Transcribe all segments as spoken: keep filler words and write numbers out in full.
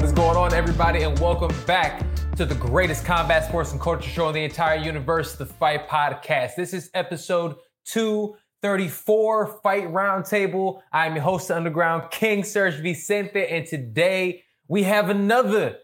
What is going on, everybody, and welcome back to the greatest combat sports and culture show in the entire universe, the Fight Podcast. This is episode two thirty-four, Fight Roundtable. I am your host, the Underground King, Serge Vicente, and today we have another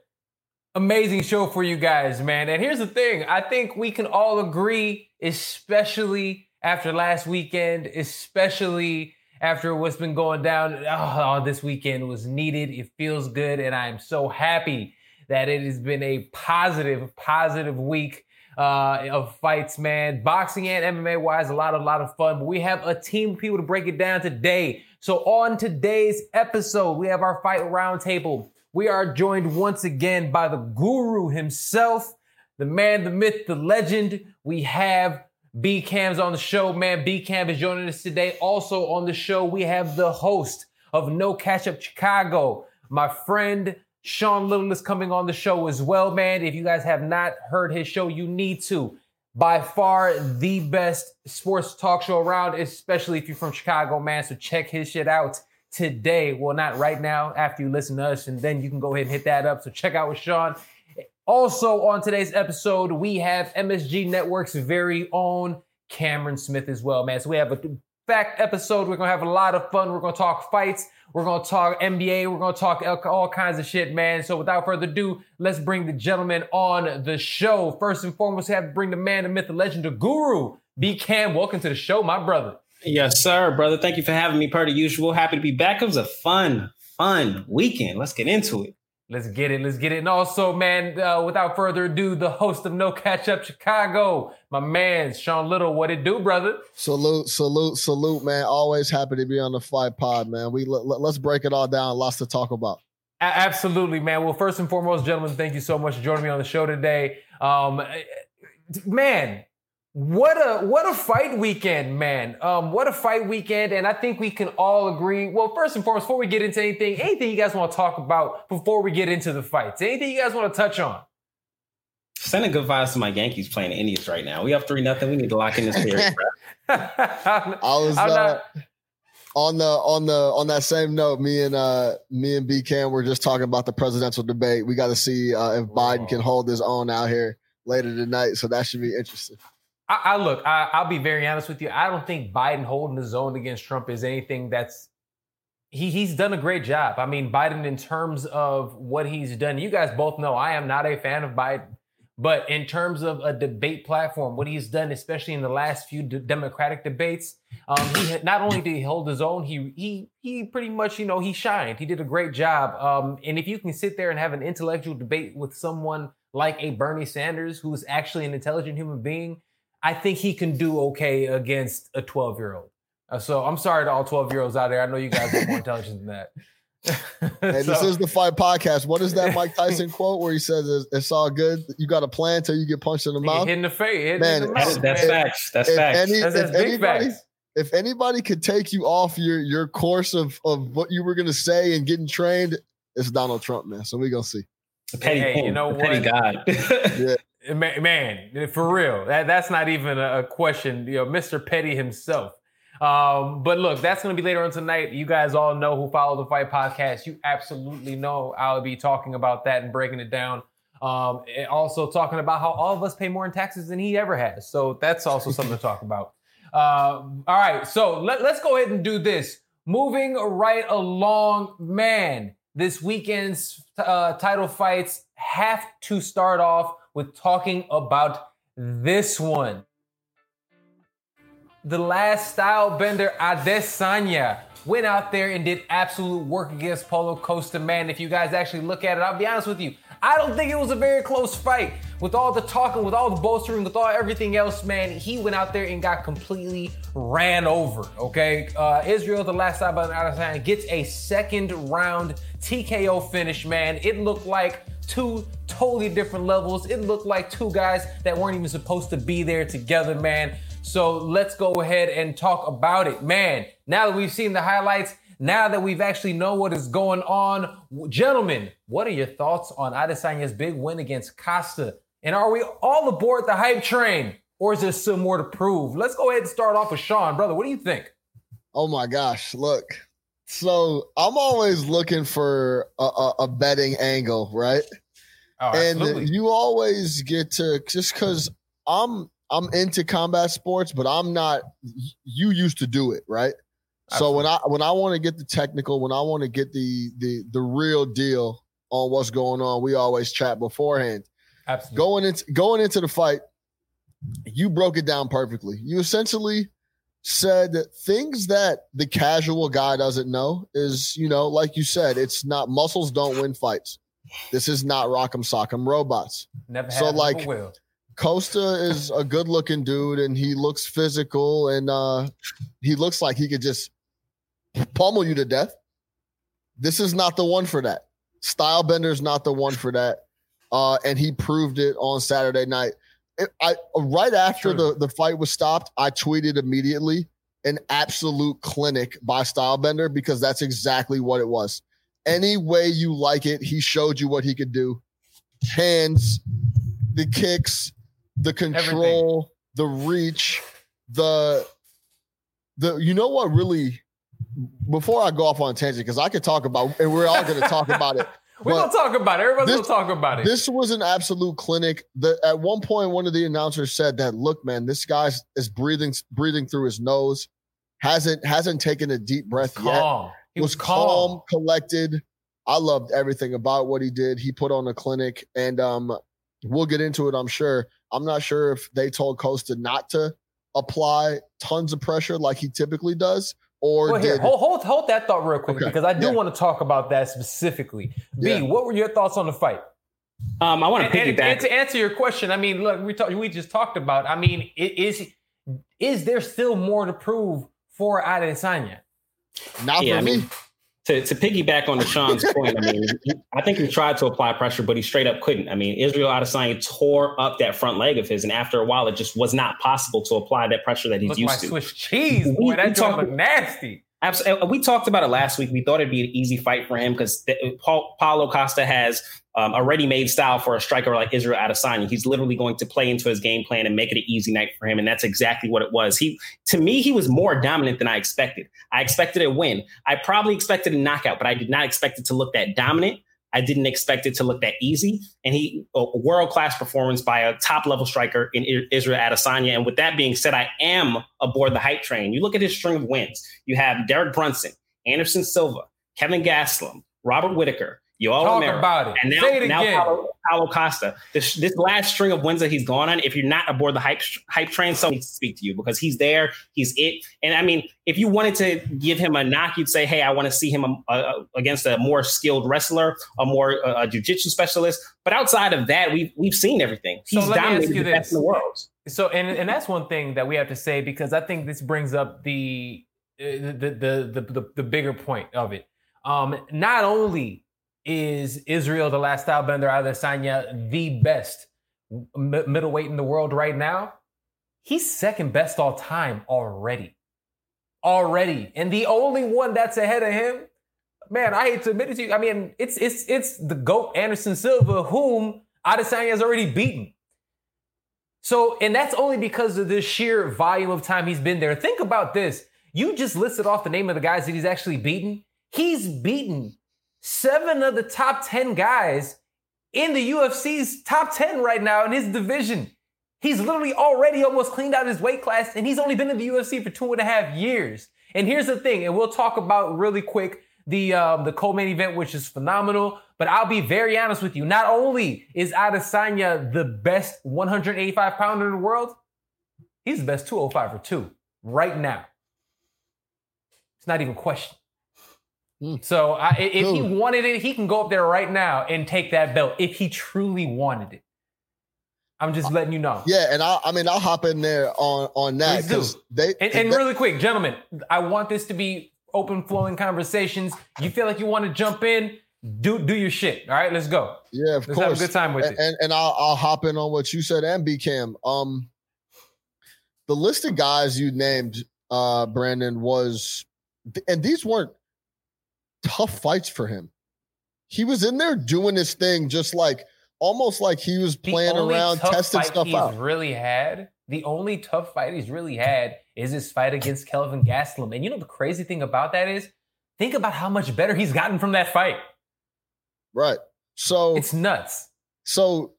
amazing show for you guys, man. And here's the thing. I think we can all agree, especially after last weekend, especially after what's been going down, oh, this weekend was needed. It feels good, and I am so happy that it has been a positive, positive week uh, of fights, man. Boxing and M M A-wise, a lot, a lot of fun. But we have a team of people to break it down today. So on today's episode, we have our Fight Roundtable. We are joined once again by the guru himself, the man, the myth, the legend. We have B-Cam's on the show, man. B-Cam is joining us today. Also on the show, we have the host of No Catch Up Chicago. My friend Sean Little is coming on the show as well, man. If you guys have not heard his show, you need to. By far the best sports talk show around, especially if you're from Chicago, man. So check his shit out today. Well, not right now, after you listen to us, and then you can go ahead and hit that up. So check out with Sean. Also on today's episode, we have M S G Network's very own Cameron Smith as well, man. So we have a fact episode. We're going to have a lot of fun. We're going to talk fights. We're going to talk N B A. We're going to talk all kinds of shit, man. So without further ado, let's bring the gentleman on the show. First and foremost, we have to bring the man, the myth, the legend, the guru, B-Cam. Welcome to the show, my brother. Yes, sir, brother. Thank you for having me, per the usual. Happy to be back. It was a fun, fun weekend. Let's get into it. Let's get it. Let's get it. And also, man, uh, without further ado, the host of No Catch Up Chicago, my man, Sean Little. What it do, brother? Salute, salute, salute, man. Always happy to be on the Fight Pod, man. We l- l- Let's break it all down. Lots to talk about. A- absolutely, man. Well, first and foremost, gentlemen, thank you so much for joining me on the show today. Um, man, what a what a fight weekend, man. Um, what a fight weekend. And I think we can all agree. Well, first and foremost, before we get into anything, anything you guys want to talk about before we get into the fights? Anything you guys want to touch on? Sending good vibes to my Yankees playing the Indians right now. We up three nothing. We need to lock in this series, bro. I was uh, not... on the on the on that same note, me and uh me and B-Cam were just talking about the presidential debate. We got to see uh, if Biden oh. can hold his own out here later tonight. So that should be interesting. I, I look, I, I'll be very honest with you. I don't think Biden holding his own against Trump is anything that's he he's done a great job. I mean, Biden, in terms of what he's done, you guys both know I am not a fan of Biden. But in terms of a debate platform, what he's done, especially in the last few d- Democratic debates, um, he not only did he hold his own, he he he pretty much, you know, he shined. He did a great job. Um, and if you can sit there and have an intellectual debate with someone like a Bernie Sanders, who's actually an intelligent human being, I think he can do okay against a twelve-year-old. Uh, so I'm sorry to all twelve-year-olds out there. I know you guys are more intelligent than that. Hey, so, this is the Fight Podcast. What is that Mike Tyson quote where he says it's all good? You got a plan till you get punched in the mouth. Hit in the face. Man, in the mouth, that's man. facts. That's if facts. Any, that's, that's if, anybody, facts. if anybody could take you off your your course of of what you were gonna say and getting trained, it's Donald Trump, man. So we are gonna see. Petty hey, you know what? Petty God. Yeah. Man, for real, that, that's not even a question. You know, Mister Petty himself. Um, but look, that's going to be later on tonight. You guys all know who follow the Fight Podcast. You absolutely know I'll be talking about that and breaking it down. Um, and also talking about how all of us pay more in taxes than he ever has. So that's also something to talk about. Uh, all right, so let, let's go ahead and do this. Moving right along, man. This weekend's uh, title fights have to start off with talking about this one. The last style bender, Adesanya, went out there and did absolute work against Paulo Costa, man. If you guys actually look at it, I'll be honest with you, I don't think it was a very close fight. With all the talking, with all the bolstering, with all everything else, man, he went out there and got completely ran over, okay? Uh, Israel, the last style bender, Adesanya, gets a second round T K O finish, man. It looked like two totally different levels. It looked like two guys that weren't even supposed to be there together, man. So let's go ahead and talk about it, man. Now that we've seen the highlights, now that we've actually know what is going on, gentlemen, what are your thoughts on Adesanya's big win against Costa? And are we all aboard the hype train, or is there still more to prove? Let's go ahead and start off with Sean, brother. What do you think? Oh my gosh, look. So I'm always looking for a, a, a betting angle, right? Oh, and absolutely. You always get to, just because I'm I'm into combat sports, but I'm not. You used to do it, right? Absolutely. So when I when I want to get the technical, when I want to get the the the real deal on what's going on, we always chat beforehand. Absolutely. Going into going into the fight, you broke it down perfectly. You essentially said that things that the casual guy doesn't know is, you know, like you said, it's not, muscles don't win fights. This is not Rock'em Sock'em robots. Never so had like will. Costa is a good looking dude and he looks physical and uh, he looks like he could just pummel you to death. This is not the one for that. Style Bender's not the one for that. Uh, and he proved it on Saturday night. It, I right after the, the fight was stopped, I tweeted immediately an absolute clinic by Stylebender because that's exactly what it was. Any way you like it, he showed you what he could do. Hands, the kicks, the control, everything. The reach, the the you know what really, before I go off on a tangent, because I could talk about, and we're all going to talk about it. We're going to talk about it. Everybody's going to talk about it. This was an absolute clinic. The, at one point, one of the announcers said that, look, man, this guy is breathing breathing through his nose, hasn't hasn't taken a deep breath calm. yet. He was, was calm, calm, collected. I loved everything about what he did. He put on a clinic, and um, we'll get into it, I'm sure. I'm not sure if they told Costa not to apply tons of pressure like he typically does. Or well, here, hold, hold, hold that thought real quick, okay. because I do yeah. want to talk about that specifically. B, yeah. what were your thoughts on the fight? Um, I want to piggyback. And, and to answer your question, I mean, look, we talk, we just talked about, I mean, is is there still more to prove for Adesanya? Not yeah, for I me. Mean, to, to piggyback on Deshaun's point, I mean, I think he tried to apply pressure, but he straight up couldn't. I mean, Israel Adesanya tore up that front leg of his, and after a while, it just was not possible to apply that pressure that he's Look used like to. Swiss cheese, boy, we, that joint looked nasty. Absolutely, we talked about it last week. We thought it'd be an easy fight for him because Paulo Costa has um, a ready-made style for a striker like Israel Adesanya. He's literally going to play into his game plan and make it an easy night for him, and that's exactly what it was. He, to me, he was more dominant than I expected. I expected a win. I probably expected a knockout, but I did not expect it to look that dominant. I didn't expect it to look that easy. And he, a world-class performance by a top-level striker in Israel Adesanya. And with that being said, I am aboard the hype train. You look at his string of wins. You have Derek Brunson, Anderson Silva, Kelvin Gastelum, Robert Whittaker. You all Talk remember. About it. And now, Say it now again. Paulo, Paulo Costa. This, this last string of wins that he's gone on, if you're not aboard the hype hype train, someone needs to speak to you because he's there, he's it. And I mean, if you wanted to give him a knock, you'd say, hey, I want to see him uh, against a more skilled wrestler, a more uh, a jiu-jitsu specialist. But outside of that, we've, we've seen everything. He's so dominated the this. best in the world. So, and, and that's one thing that we have to say because I think this brings up the, the, the, the, the, the bigger point of it. Um, not only... is Israel, the last style bender, Adesanya, the best m- middleweight in the world right now? He's second best all time already. Already. And the only one that's ahead of him, man, I hate to admit it to you. I mean, it's it's it's the GOAT, Anderson Silva, whom Adesanya has already beaten. So, and that's only because of the sheer volume of time he's been there. Think about this. You just listed off the name of the guys that he's actually beaten. He's beaten seven of the top ten guys in the U F C's top ten right now in his division. He's literally already almost cleaned out his weight class, and he's only been in the U F C for two and a half years. And here's the thing, and we'll talk about really quick the um, the co-main event, which is phenomenal, but I'll be very honest with you. Not only is Adesanya the best one eighty-five pounder in the world, he's the best two oh five or two right now. It's not even a question. So I, if he wanted it, he can go up there right now and take that belt if he truly wanted it. I'm just letting you know. Yeah, and I, I mean, I'll hop in there on, on that. Please do. They, and and they, really quick, gentlemen, I want this to be open, flowing conversations. You feel like you want to jump in, do do your shit. All right, let's go. Yeah, of let's course. Let's have a good time with and, it. And, and I'll, I'll hop in on what you said and B-Cam. Um, the list of guys you named, uh, Brandon, was – and these weren't – tough fights for him. He was in there doing his thing, just like almost like he was playing around, testing stuff out. He's really had the only tough fight he's really had is his fight against Kelvin Gastelum. And you know the crazy thing about that is Think about how much better he's gotten from that fight. Right. So it's nuts. So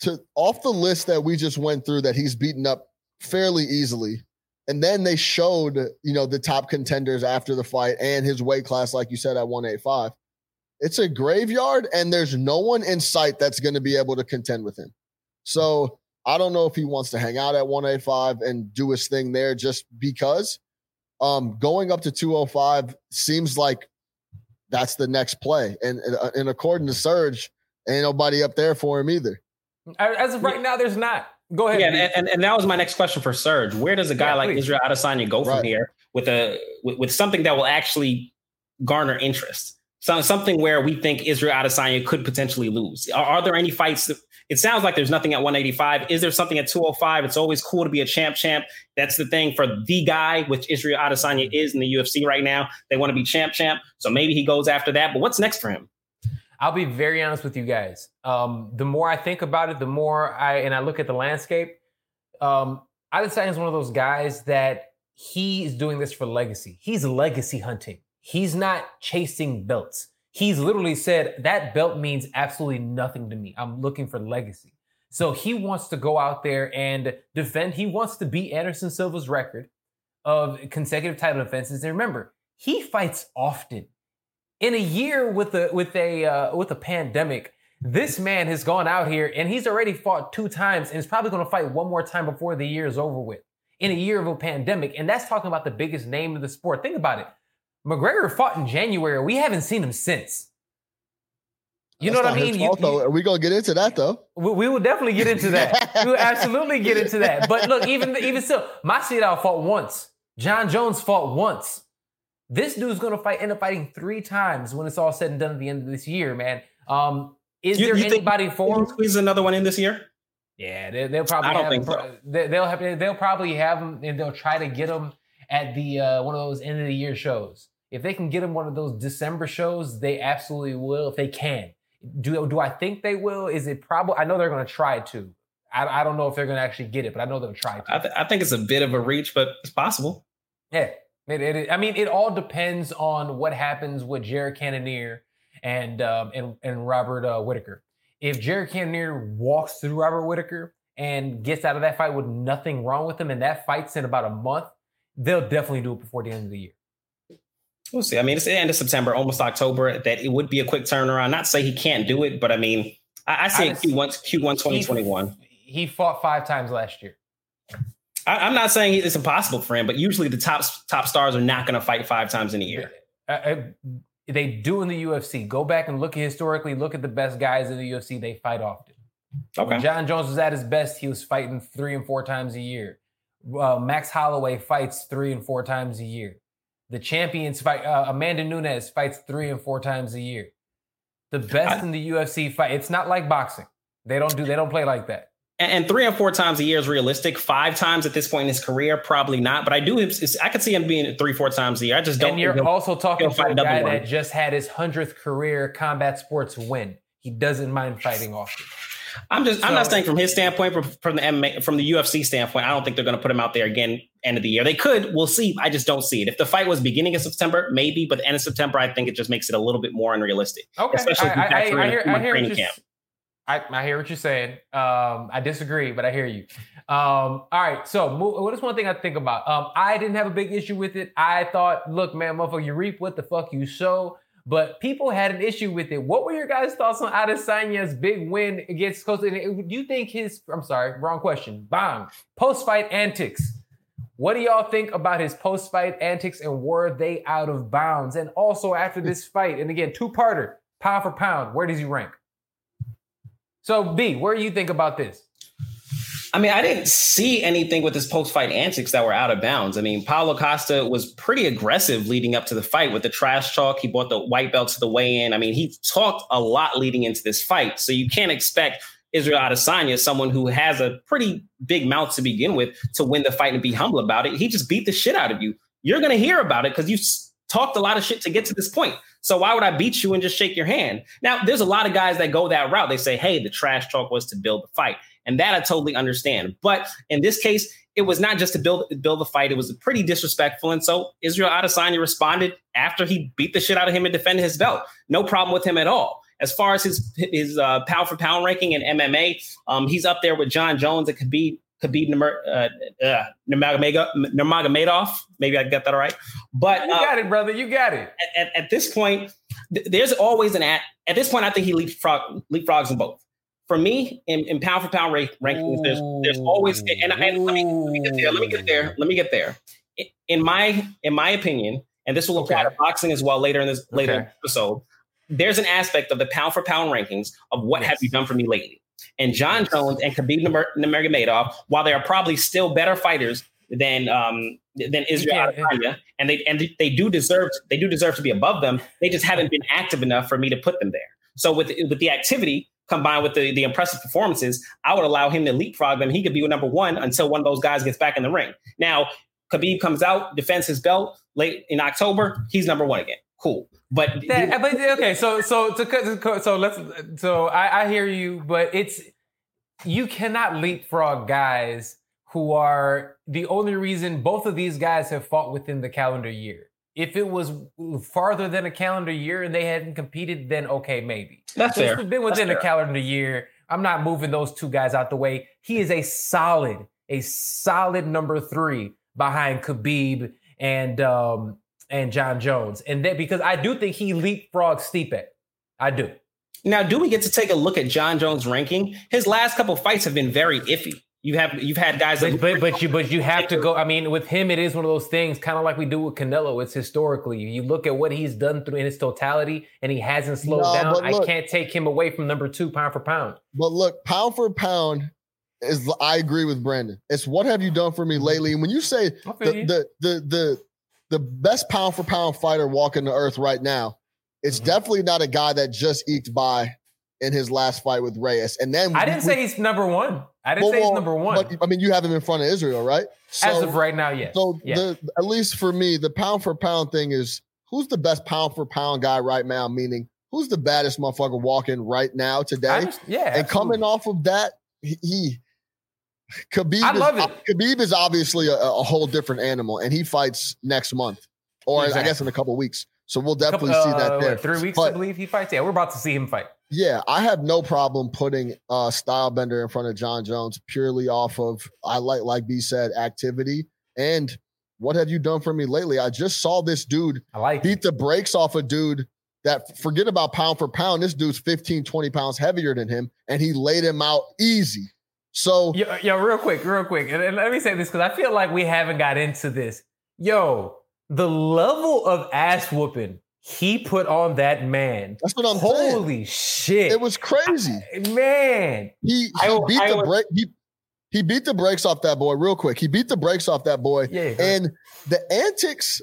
to off the list that we just went through that he's beaten up fairly easily. And then they showed, you know, the top contenders after the fight and his weight class, like you said, at one eighty-five. It's a graveyard, and there's no one in sight that's going to be able to contend with him. So I don't know if he wants to hang out at one eighty-five and do his thing there just because. Um, going up to two oh five seems like that's the next play. And, and, and according to Serge, ain't nobody up there for him either. As of right now, there's not. Go ahead. Yeah, and, and, and that was my next question for Serge. Where does a guy yeah, like please. Israel Adesanya go from right. here with a with, with something that will actually garner interest? So, something where we think Israel Adesanya could potentially lose. Are, are there any fights? That, it sounds like there's nothing at one eighty-five. Is there something at two oh five? It's always cool to be a champ champ. That's the thing for the guy, which Israel Adesanya is in the U F C right now. They want to be champ champ. So maybe he goes after that. But what's next for him? I'll be very honest with you guys. Um, the more I think about it, the more I, and I look at the landscape, um, Adesanya is one of those guys that he's doing this for legacy. He's legacy hunting. He's not chasing belts. He's literally said, that belt means absolutely nothing to me. I'm looking for legacy. So he wants to go out there and defend. He wants to beat Anderson Silva's record of consecutive title defenses. And remember, he fights often. In a year with a with a uh, with a pandemic, this man has gone out here and he's already fought two times and is probably going to fight one more time before the year is over with. In a year of a pandemic, and that's talking about the biggest name of the sport. Think about it. McGregor fought in January. We haven't seen him since. You That's know what I mean? You, you, Are we going to get into that, though? We, we will definitely get into that. We will absolutely get into that. But look, even even still, Masvidal fought once. John Jones fought once. This dude's going to fight, end up fighting three times when it's all said and done at the end of this year, man. Um, is you, there you anybody for him? Squeeze another one in this year? Yeah, they, they'll probably. I don't have think him, so. they, they'll have. They'll probably have him, and they'll try to get him at the uh, one of those end of the year shows. If they can get him one of those December shows, they absolutely will. If they can, do do I think they will? Is it probably? I know they're going to try to. I, I don't know if they're going to actually get it, but I know they'll try to. I, th- I think it's a bit of a reach, but it's possible. Yeah. It, it, I mean, it all depends on what happens with Jared Cannonier and um, and and Robert uh, Whittaker. If Jared Cannonier walks through Robert Whittaker and gets out of that fight with nothing wrong with him, and that fight's in about a month, they'll definitely do it before the end of the year. We'll see. I mean, it's the end of September, almost October. That it would be a quick turnaround. Not to say he can't do it, but I mean, I, I say Q one twenty twenty-one. He fought five times last year. I'm not saying it's impossible for him, but usually the top top stars are not going to fight five times in a year. I, I, they do in the U F C. Go back and look at historically. Look at the best guys in the U F C. They fight often. Okay. When John Jones was at his best, he was fighting three and four times a year. Uh, Max Holloway fights three and four times a year. The champions fight. Uh, Amanda Nunes fights three and four times a year. The best I, in the U F C fight. It's not like boxing. They don't do. They don't play like that. And three and four times a year is realistic. Five times at this point in his career, probably not. But I do. I could see him being three, four times a year. I just don't. And you're also talking to a guy that just had his hundredth career combat sports win. He doesn't mind fighting often. I'm just. So, I'm not saying from his standpoint, but from the M M A, from the U F C standpoint, I don't think they're going to put him out there again. End of the year, they could. We'll see. I just don't see it. If the fight was beginning of September, maybe. But the end of September, I think it just makes it a little bit more unrealistic. Okay, especially I, I, I, I hear. I hear training camp. I, I hear what you're saying. Um, I disagree, but I hear you. Um, all right. So move, what is one thing I think about? Um, I didn't have a big issue with it. I thought, look, man, motherfucker, you reap what the fuck you sow. But people had an issue with it. What were your guys' thoughts on Adesanya's big win against Costa? Do you think his, I'm sorry, wrong question. Bomb. Post-fight antics. What do y'all think about his post-fight antics and were they out of bounds? And also after this fight, and again, two-parter, pound for pound, where does he rank? So, B, what do you think about this? I mean, I didn't see anything with his post-fight antics that were out of bounds. I mean, Paulo Costa was pretty aggressive leading up to the fight with the trash talk. He brought the white belt to the weigh-in. I mean, he talked a lot leading into this fight. So you can't expect Israel Adesanya, someone who has a pretty big mouth to begin with, to win the fight and be humble about it. He just beat the shit out of you. You're going to hear about it because you talked a lot of shit to get to this point. So why would I beat you and just shake your hand? Now, there's a lot of guys that go that route. They say, hey, the trash talk was to build the fight. And that I totally understand. But in this case, it was not just to build build the fight. It was pretty disrespectful. And so Israel Adesanya responded after he beat the shit out of him and defended his belt. No problem with him at all. As far as his his uh, pound for pound ranking in M M A, um, he's up there with John Jones and Khabib Khabib uh, uh, Nurmagomedov. Maybe I got that all right. But you got uh, it, brother. You got it. At, at, at this point, th- there's always an at. At this point, I think he leapfrog, leapfrogs in both. For me, in, in pound for pound rank, rankings, there's there's always and, and let, me, let me get there. Let me get there. Let me get there. In my in my opinion, and this will apply okay. to boxing as well later in this later okay. episode. There's an aspect of the pound for pound rankings of what yes. have you done for me lately. And John Jones and Khabib Nurmagomedov, while they are probably still better fighters than um, than Israel yeah, Adesanya, yeah. and they and they do deserve they do deserve to be above them. They just haven't been active enough for me to put them there. So with with the activity combined with the, the impressive performances, I would allow him to leapfrog them. He could be number one until one of those guys gets back in the ring. Now, Khabib comes out, defends his belt late in October. He's number one again. Cool. But, that, but okay, so so to, so let's so I, I hear you, but it's you cannot leapfrog guys who are the only reason both of these guys have fought within the calendar year. If it was farther than a calendar year and they hadn't competed, then okay, maybe that's so fair. It's been within that's a fair. calendar year. I'm not moving those two guys out the way. He is a solid, a solid number three behind Khabib and. Um, and John Jones. And that because I do think he leapfrogs Stipe. I do. Now, do we get to take a look at John Jones' ranking? His last couple of fights have been very iffy. You have you've had guys but, that but, but you but you have to go. I mean, with him, it is one of those things, kind of like we do with Canelo. It's historically. You look at what he's done through in his totality, and he hasn't slowed no, down. Look, I can't take him away from number two pound for pound. But look, pound for pound. Is I agree with Brandon. It's what have you done for me lately? And when you say the, you. the the the The best pound for pound fighter walking the earth right now, it's mm-hmm. definitely not a guy that just eked by in his last fight with Reyes. And then I didn't we, say he's number one. I didn't well, say he's number one. But, I mean, you have him in front of Israel, right? So, as of right now, yes. So yeah. the, at least for me, the pound for pound thing is who's the best pound for pound guy right now? Meaning who's the baddest motherfucker walking right now today? Just, yeah, and absolutely. Coming off of that, he. he Khabib, I love is, it. Khabib is obviously a, a whole different animal, and he fights next month, or exactly. I guess in a couple of weeks. So we'll definitely couple, see that uh, there. What, three weeks, but, I believe he fights. Yeah, we're about to see him fight. Yeah, I have no problem putting uh, Stylebender in front of John Jones purely off of I like, like B said, activity and what have you done for me lately? I just saw this dude I like beat it. the brakes off a dude that forget about pound for pound. This dude's fifteen, twenty pounds heavier than him, and he laid him out easy. So yo, yo, real quick, real quick. And, and let me say this because I feel like we haven't got into this. Yo, the level of ass whooping he put on that man. That's what I'm Holy saying. Holy shit. It was crazy. I, man. He he I, beat I, the I, break he, he beat the brakes off that boy real quick. He beat the brakes off that boy. Yeah, and right. the antics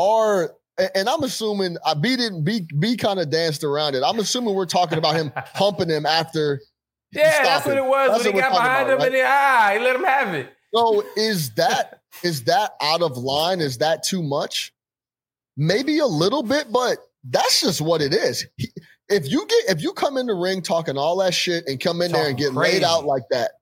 are and I'm assuming I beat it and B, B kind of danced around it. I'm assuming we're talking about him humping him after. Yeah, Stop that's it. what it was that's when he got behind him, right? and then, ah, he let him have it. So is that is that out of line? Is that too much? Maybe a little bit, but that's just what it is. He, if you get if you come in the ring talking all that shit and come in Talk there and get crazy. laid out like that,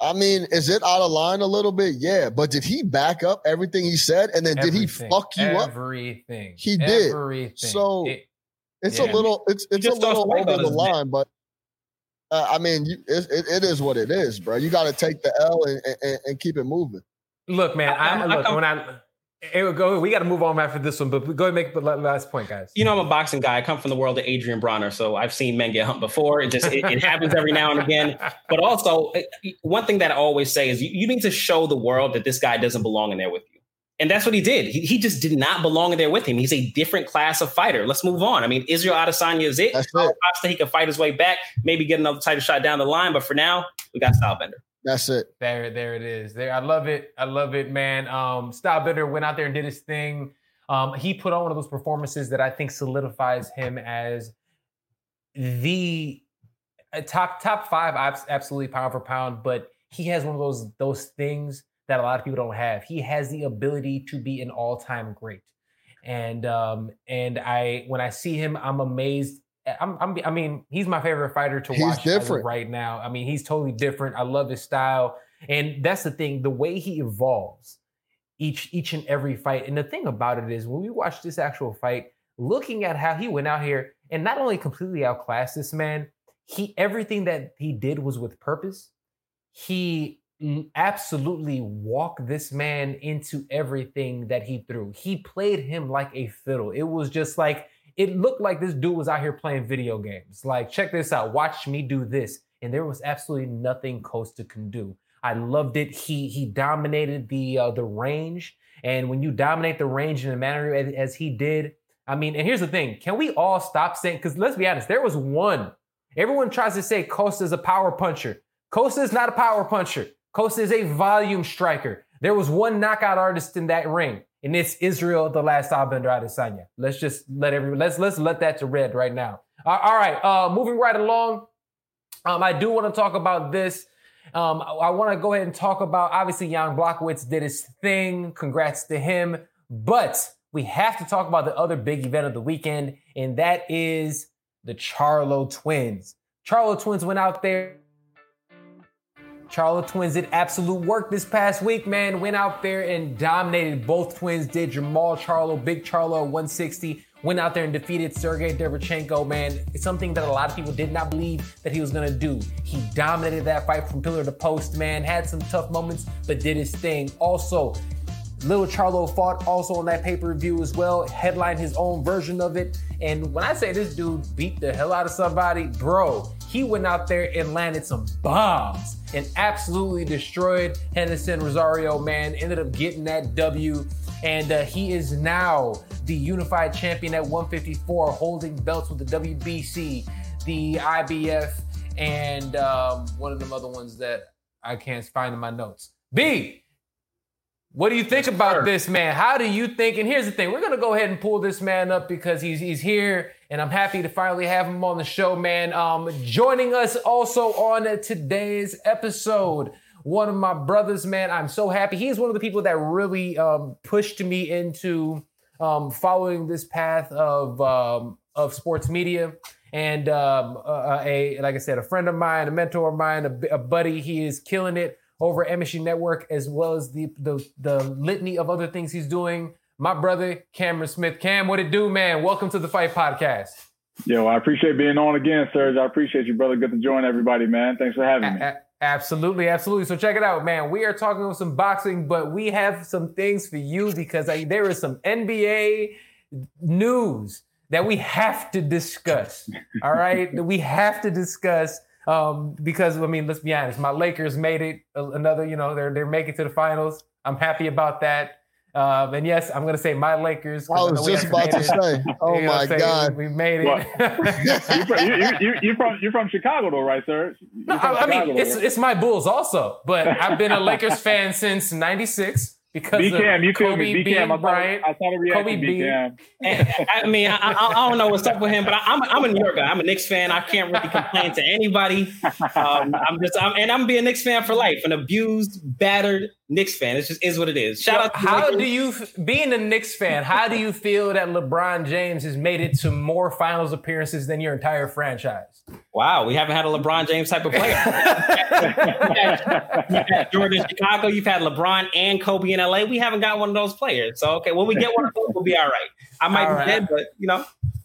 I mean, is it out of line a little bit? Yeah, but did he back up everything he said? And then everything. did he fuck you everything. up? Everything he did. Everything. So it, it's yeah. a little it's it's a little over the line, but. Uh, I mean, you, it, it, it is what it is, bro. You got to take the L and, and, and keep it moving. Look, man, I, I, look, I, I, when I it would go, we got to move on after this one, but go ahead and make the last point, guys. You know, I'm a boxing guy. I come from the world of Adrian Bronner, so I've seen men get humped before. It just it, it happens every now and again. But also, one thing that I always say is you, you need to show the world that this guy doesn't belong in there with you. And that's what he did. He, he just did not belong in there with him. He's a different class of fighter. Let's move on. I mean, Israel Adesanya is it. Paulo Costa, he can fight his way back, maybe get another title shot down the line. But for now, we got Stylebender. That's it. There, there it is. There, I love it. I love it, man. Um, Stylebender went out there and did his thing. Um, he put on one of those performances that I think solidifies him as the top top five, absolutely pound for pound. But he has one of those those things that a lot of people don't have. He has the ability to be an all-time great, and um, and I when I see him, I'm amazed. I'm, I'm I mean, he's my favorite fighter to he's watch different. right now. I mean, he's totally different. I love his style, And that's the thing, the way he evolves each each and every fight. And the thing about it is, when we watch this actual fight, looking at how he went out here and not only completely outclassed this man, he everything that he did was with purpose. He absolutely walked this man into everything that he threw. He played him like a fiddle. It was just like, it looked like this dude was out here playing video games. Like, check this out, watch me do this. And there was absolutely nothing Costa can do. I loved it. He he dominated the uh, the range. And when you dominate the range in the manner as, as he did, I mean, and here's the thing, can we all stop saying, because let's be honest, there was one. Everyone tries to say Costa is a power puncher. Costa is not a power puncher. Costa is a volume striker. There was one knockout artist in that ring, and it's Israel, the last Israel Adesanya. Let's just let everyone, let's let's let that to red right now. Uh, all right, uh, moving right along. Um, I do want to talk about this. Um, I, I want to go ahead and talk about, obviously, Jan Blachowicz did his thing. Congrats to him. But we have to talk about the other big event of the weekend, and that is the Charlo twins. Charlo twins went out there. Charlo twins did absolute work this past week, man. Went out there and dominated. Both twins did. Jermall Charlo, Big Charlo at one sixty, went out there and defeated Sergey Derevchenko, man. It's something that a lot of people did not believe that he was gonna do. He dominated that fight from pillar to post, man. Had some tough moments, but did his thing. Also, Little Charlo fought also on that pay-per-view as well, headlined his own version of it. And when I say this dude beat the hell out of somebody, bro, he went out there and landed some bombs and absolutely destroyed Henderson Rosario, man. Ended up getting that W. And uh, he is now the unified champion at one fifty-four, holding belts with the W B C, the I B F, and um, one of them other ones that I can't find in my notes. B! What do you think about this, man? How do you think? And here's the thing. We're going to go ahead and pull this man up because he's he's here, and I'm happy to finally have him on the show, man. Um, joining us also on today's episode, one of my brothers, man. I'm so happy. He's one of the people that really um, pushed me into um, following this path of um, of sports media. And um, a, a like I said, a friend of mine, a mentor of mine, a, a buddy, he is killing it over at M S U Network, as well as the, the the litany of other things he's doing. My brother, Cameron Smith. Cam, what it do, man? Welcome to the Fight Podcast. Yo, I appreciate being on again, Serge. I appreciate you, brother. Good to join everybody, man. Thanks for having me. A- a- absolutely, absolutely. So check it out, man. We are talking about some boxing, but we have some things for you because I, there is some N B A news that we have to discuss, all right? We have to discuss. Um, because, I mean, let's be honest, my Lakers made it another, you know, they're they're making it to the finals. I'm happy about that. Um, and yes, I'm going to say my Lakers. I was I just about to it. say, oh, you know, my God. We made it. you're, from, you, you, you're, from, you're from Chicago, though, right, sir? You're no, I, I mean, it's it's my Bulls also. But I've been a Lakers fan since ninety-six. Because B-Cam, of you Kobe me. B-Cam, being Bryant, I saw the reaction. B-Cam. I mean, I, I, I don't know what's up with him, but I, I'm I'm a New Yorker. I'm a Knicks fan. I can't really complain to anybody. Um, I'm just, I'm, and I'm gonna be a Knicks fan for life, an abused, battered Knicks fan. It just is what it is. Shout so out. To how Lakers. do you, being a Knicks fan, how do you feel that LeBron James has made it to more finals appearances than your entire franchise? Wow, we haven't had a LeBron James type of player. You've had Jordan in Chicago, you've had LeBron and Kobe in L A. We haven't got one of those players. So, okay, when we get one of those, we'll be all right. I might all be right. dead, but, you know. All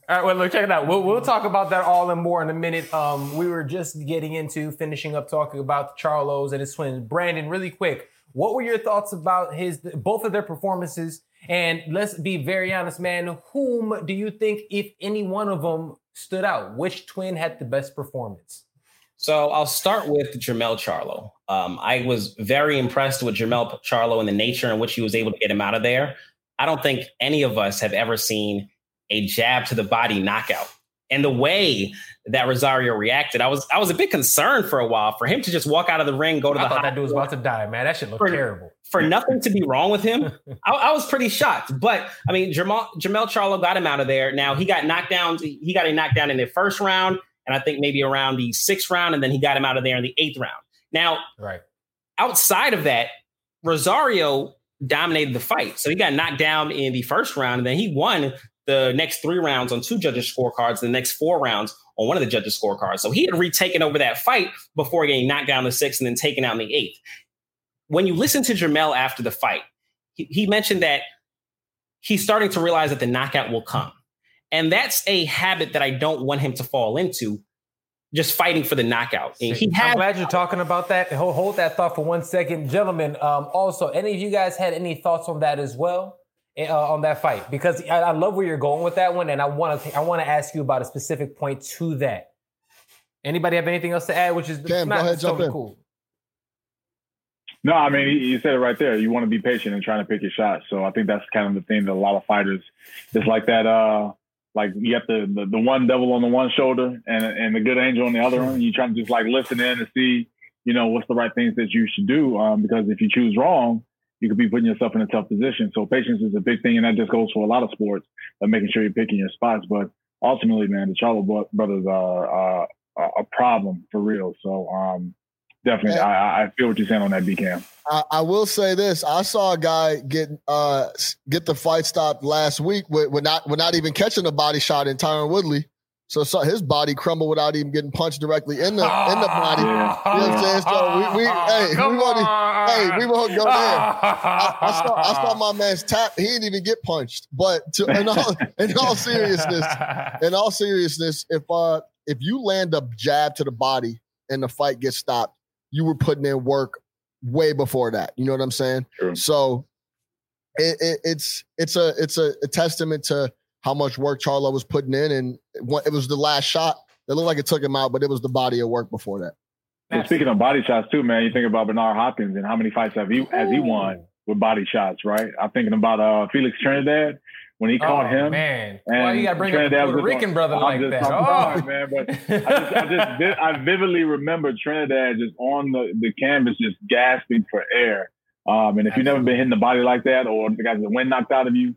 right, well, look, check it out. We'll, we'll talk about that all and more in a minute. Um, we were just getting into finishing up talking about the Charlos and his twins. Brandon, really quick, what were your thoughts about his both of their performances? And let's be very honest, man, whom do you think, if any one of them, stood out? Which twin had the best performance? So I'll start with Jermell Charlo. Um, I was very impressed with Jermell Charlo and the nature in which he was able to get him out of there. I don't think any of us have ever seen a jab to the body knockout. And the way that Rosario reacted, I was I was a bit concerned for a while for him to just walk out of the ring, go to I the hospital. That dude was about to die, man. That shit looked for, terrible. For nothing to be wrong with him, I, I was pretty shocked. But I mean, Jermell, Jermell Charlo got him out of there. Now he got knocked down. He got a knockdown in the first round, and I think maybe around the sixth round, and then he got him out of there in the eighth round. Now, right outside of that, Rosario dominated the fight. So he got knocked down in the first round, and then he won the next three rounds on two judges' scorecards, the next four rounds on one of the judges' scorecards. So he had retaken over that fight before getting knocked down the sixth and then taken out in the eighth. when you listen to Jermell after the fight, he, he mentioned that he's starting to realize that the knockout will come. And that's a habit that I don't want him to fall into, just fighting for the knockout. And he has- I'm glad you're talking about that. Hold, hold that thought for one second. Gentlemen, um, also, any of you guys had any thoughts on that as well? Uh, on that fight, because I, I love where you're going with that one, and I want to I want to ask you about a specific point to that. Anybody have anything else to add? Which is Cam, not go ahead, totally jump in. Cool. No, I mean, you said it right there. You want to be patient and trying to pick your shots. So I think that's kind of the thing that a lot of fighters, it's like that. Uh, like you have to, the the one devil on the one shoulder and and the good angel on the other one. You try to just like listen in and see, you know, what's the right things that you should do. Um, because if you choose wrong, you could be putting yourself in a tough position. So patience is a big thing, and that just goes for a lot of sports, but making sure you're picking your spots. But ultimately, man, the Charlo brothers are uh, a problem for real. So um, definitely, yeah. I, I feel what you're saying on that, B-Cam. I, I will say this. I saw a guy get uh, get the fight stopped last week with, with, not, with not even catching a body shot in Tyron Woodley. So, so his body crumbled without even getting punched directly in the oh, in the body. Yeah. You know what I'm saying? So we, we hey, Come we wanted, hey, we won't go there. I, I, saw, I saw my man's tap. He didn't even get punched. But to, in all in all seriousness, in all seriousness, if uh if you land a jab to the body and the fight gets stopped, you were putting in work way before that. You know what I'm saying? True. So it, it, it's it's a it's a, a testament to how much work Charlo was putting in, and it was the last shot. It looked like it took him out, but it was the body of work before that. Well, speaking of body shots too, man, you think about Bernard Hopkins and how many fights have he, has he won with body shots, right? I'm thinking about uh, Felix Trinidad when he caught oh, him. Man. And why you got to bring Trinidad up a Puerto Rican brother like that? Oh, man. But I, just, I, just, I vividly remember Trinidad just on the, the canvas, just gasping for air. Um, and if you've never been hitting the body like that, or the guys the wind knocked out of you,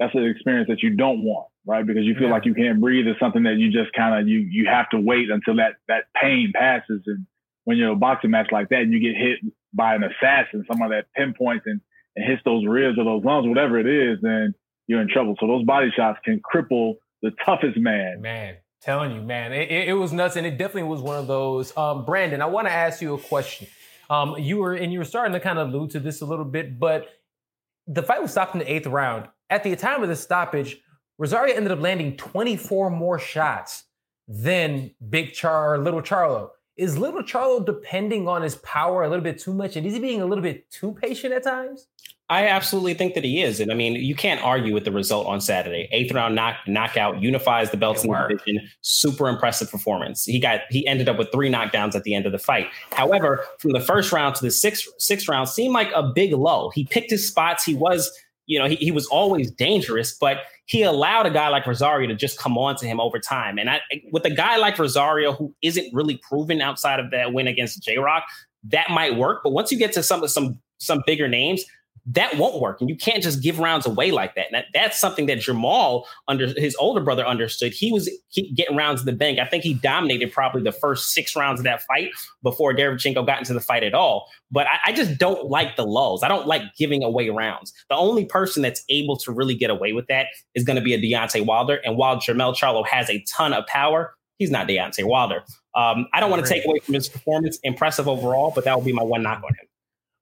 that's an experience that you don't want, right? Because you feel yeah. like you can't breathe. It's something that you just kind of, you you have to wait until that that pain passes. And when you're in a boxing match like that and you get hit by an assassin, someone that pinpoints and, and hits those ribs or those lungs, whatever it is, then you're in trouble. So those body shots can cripple the toughest man. Man, telling you, man, it, it, it was nuts. And it definitely was one of those. Um, Brandon, I want to ask you a question. Um, you were, and you were starting to kind of allude to this a little bit, but the fight was stopped in the eighth round. At the time of the stoppage, Rosario ended up landing twenty-four more shots than Big Char, Little Charlo. Is Little Charlo depending on his power a little bit too much? And is he being a little bit too patient at times? I absolutely think that he is. And I mean, you can't argue with the result on Saturday. Eighth round knock, knockout, unifies the belts in the division. Super impressive performance. He got he ended up with three knockdowns at the end of the fight. However, from the first round to the sixth, sixth round seemed like a big low. He picked his spots. He was... You know, he, he was always dangerous, but he allowed a guy like Rosario to just come on to him over time. And I, with a guy like Rosario, who isn't really proven outside of that win against J-Rock, that might work. But once you get to some some some bigger names, that won't work. And you can't just give rounds away like that. And that, that's something that Jermall, under his older brother, understood. He was getting rounds in the bank. I think he dominated probably the first six rounds of that fight before Derevchenko got into the fight at all. But I, I just don't like the lulls. I don't like giving away rounds. The only person that's able to really get away with that is going to be a Deontay Wilder. And while Jermell Charlo has a ton of power, he's not Deontay Wilder. Um, I don't want to take away from his performance. Impressive overall, but that would be my one knock on him.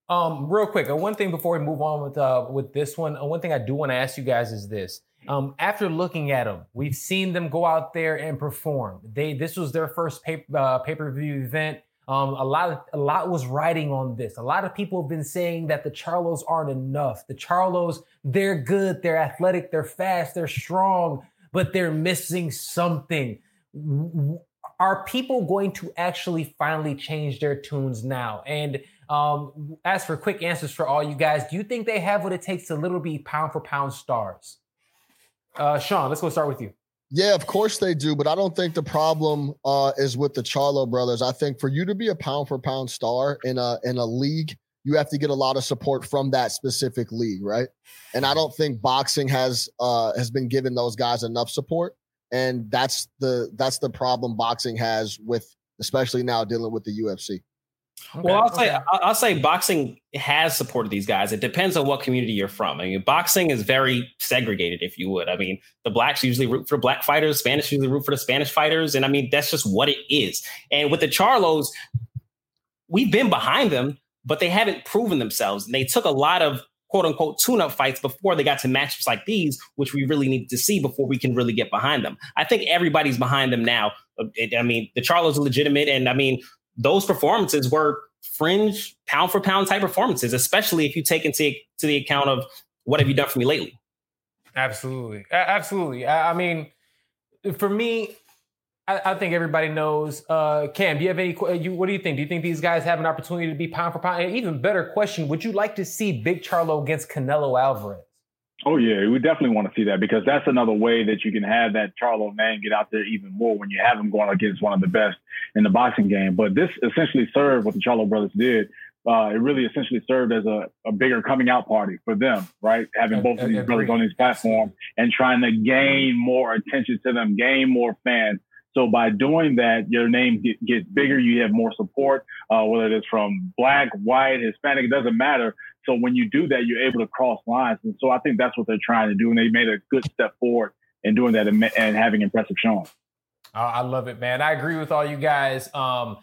Um, real quick, uh, one thing before we move on with uh, with this one, uh, one thing I do want to ask you guys is this. Um, after looking at them, we've seen them go out there and perform. They this was their first pay, uh, pay-per-view event. Um, a lot of, a lot was riding on this. A lot of people have been saying that the Charlos aren't enough. The Charlos, they're good, they're athletic, they're fast, they're strong, but they're missing something. Are people going to actually finally change their tunes now? And Um, as for quick answers for all you guys, do you think they have what it takes to literally be pound for pound stars? Uh, Sean, let's go start with you. Yeah, of course they do, but I don't think the problem uh, is with the Charlo brothers. I think for you to be a pound for pound star in a in a league, you have to get a lot of support from that specific league, right? And I don't think boxing has uh, has been giving those guys enough support, and that's the that's the problem boxing has with, especially now dealing with the U F C. Okay, well, I'll okay. say I'll say boxing has supported these guys. It depends on what community you're from. I mean, boxing is very segregated, if you would. I mean, the blacks usually root for black fighters, Spanish usually root for the Spanish fighters. And I mean, that's just what it is. And with the Charlos, we've been behind them, but they haven't proven themselves. And they took a lot of quote unquote tune-up fights before they got to matchups like these, which we really need to see before we can really get behind them. I think everybody's behind them now. I mean, the Charlo's legitimate. And I mean, those performances were fringe pound for pound type performances, especially if you take into to the account of what have you done for me lately? Absolutely. Absolutely. I, I mean, for me, I, I think everybody knows. Uh, Cam, do you have any, you, what do you think? Do you think these guys have an opportunity to be pound for pound? And even better question, would you like to see Big Charlo against Canelo Alvarez? Oh, yeah, we definitely want to see that, because that's another way that you can have that Charlo name get out there even more when you have him going against one of the best in the boxing game. But this essentially served what the Charlo brothers did. Uh, it really essentially served as a, a bigger coming out party for them, right? Having both of these brothers on this platform and trying to gain more attention to them, gain more fans. So by doing that, your name get, gets bigger. You have more support, uh, whether it is from black, white, Hispanic, it doesn't matter. So when you do that, you're able to cross lines. And so I think that's what they're trying to do. And they made a good step forward in doing that and, and having impressive showing. Oh, I love it, man. I agree with all you guys. Um,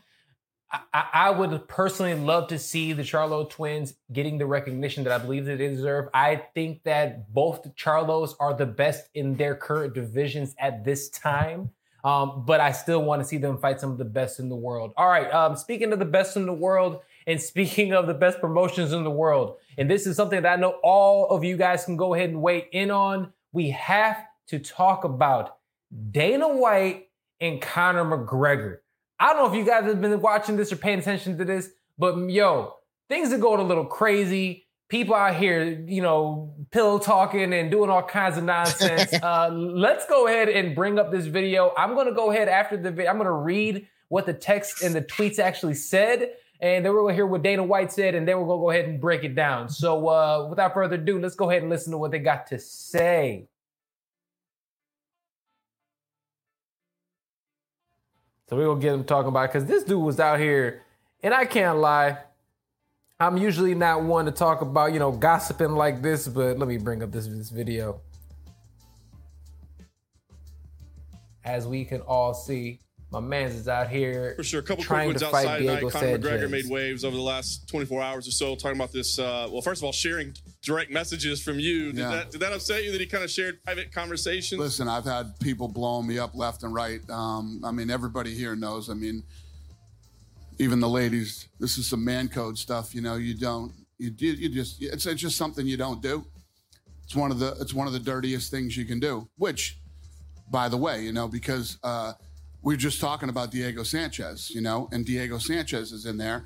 I, I would personally love to see the Charlo twins getting the recognition that I believe that they deserve. I think that both the Charlos are the best in their current divisions at this time. Um, but I still want to see them fight some of the best in the world. All right. Um, speaking of the best in the world and speaking of the best promotions in the world, and this is something that I know all of you guys can go ahead and weigh in on. We have to talk about Dana White and Conor McGregor. I don't know if you guys have been watching this or paying attention to this, but yo, things are going a little crazy. People out here, you know, pillow talking and doing all kinds of nonsense. uh, let's go ahead and bring up this video. I'm going to go ahead after the video. I'm going to read what the text and the tweets actually said. And then we're going to hear what Dana White said. And then we're going to go ahead and break it down. So uh, without further ado, let's go ahead and listen to what they got to say. So we're going to get them talking about it, because this dude was out here, and I can't lie, I'm usually not one to talk about, you know, gossiping like this, but let me bring up this, this video. As we can all see, my man's is out here for sure. A couple quick ones outside tonight. Conor McGregor made waves over the last twenty-four hours or so, talking about this. Uh, well, first of all, sharing direct messages from you. Did, yeah. that, did that upset you that he kind of shared private conversations? Listen, I've had people blowing me up left and right. Um, I mean, everybody here knows. I mean, even the ladies, this is some man code stuff. You know, you don't, you do, you just, it's, it's just something you don't do. It's one of the, it's one of the dirtiest things you can do, which, by the way, you know, because uh, we're just talking about Diego Sanchez, you know, and Diego Sanchez is in there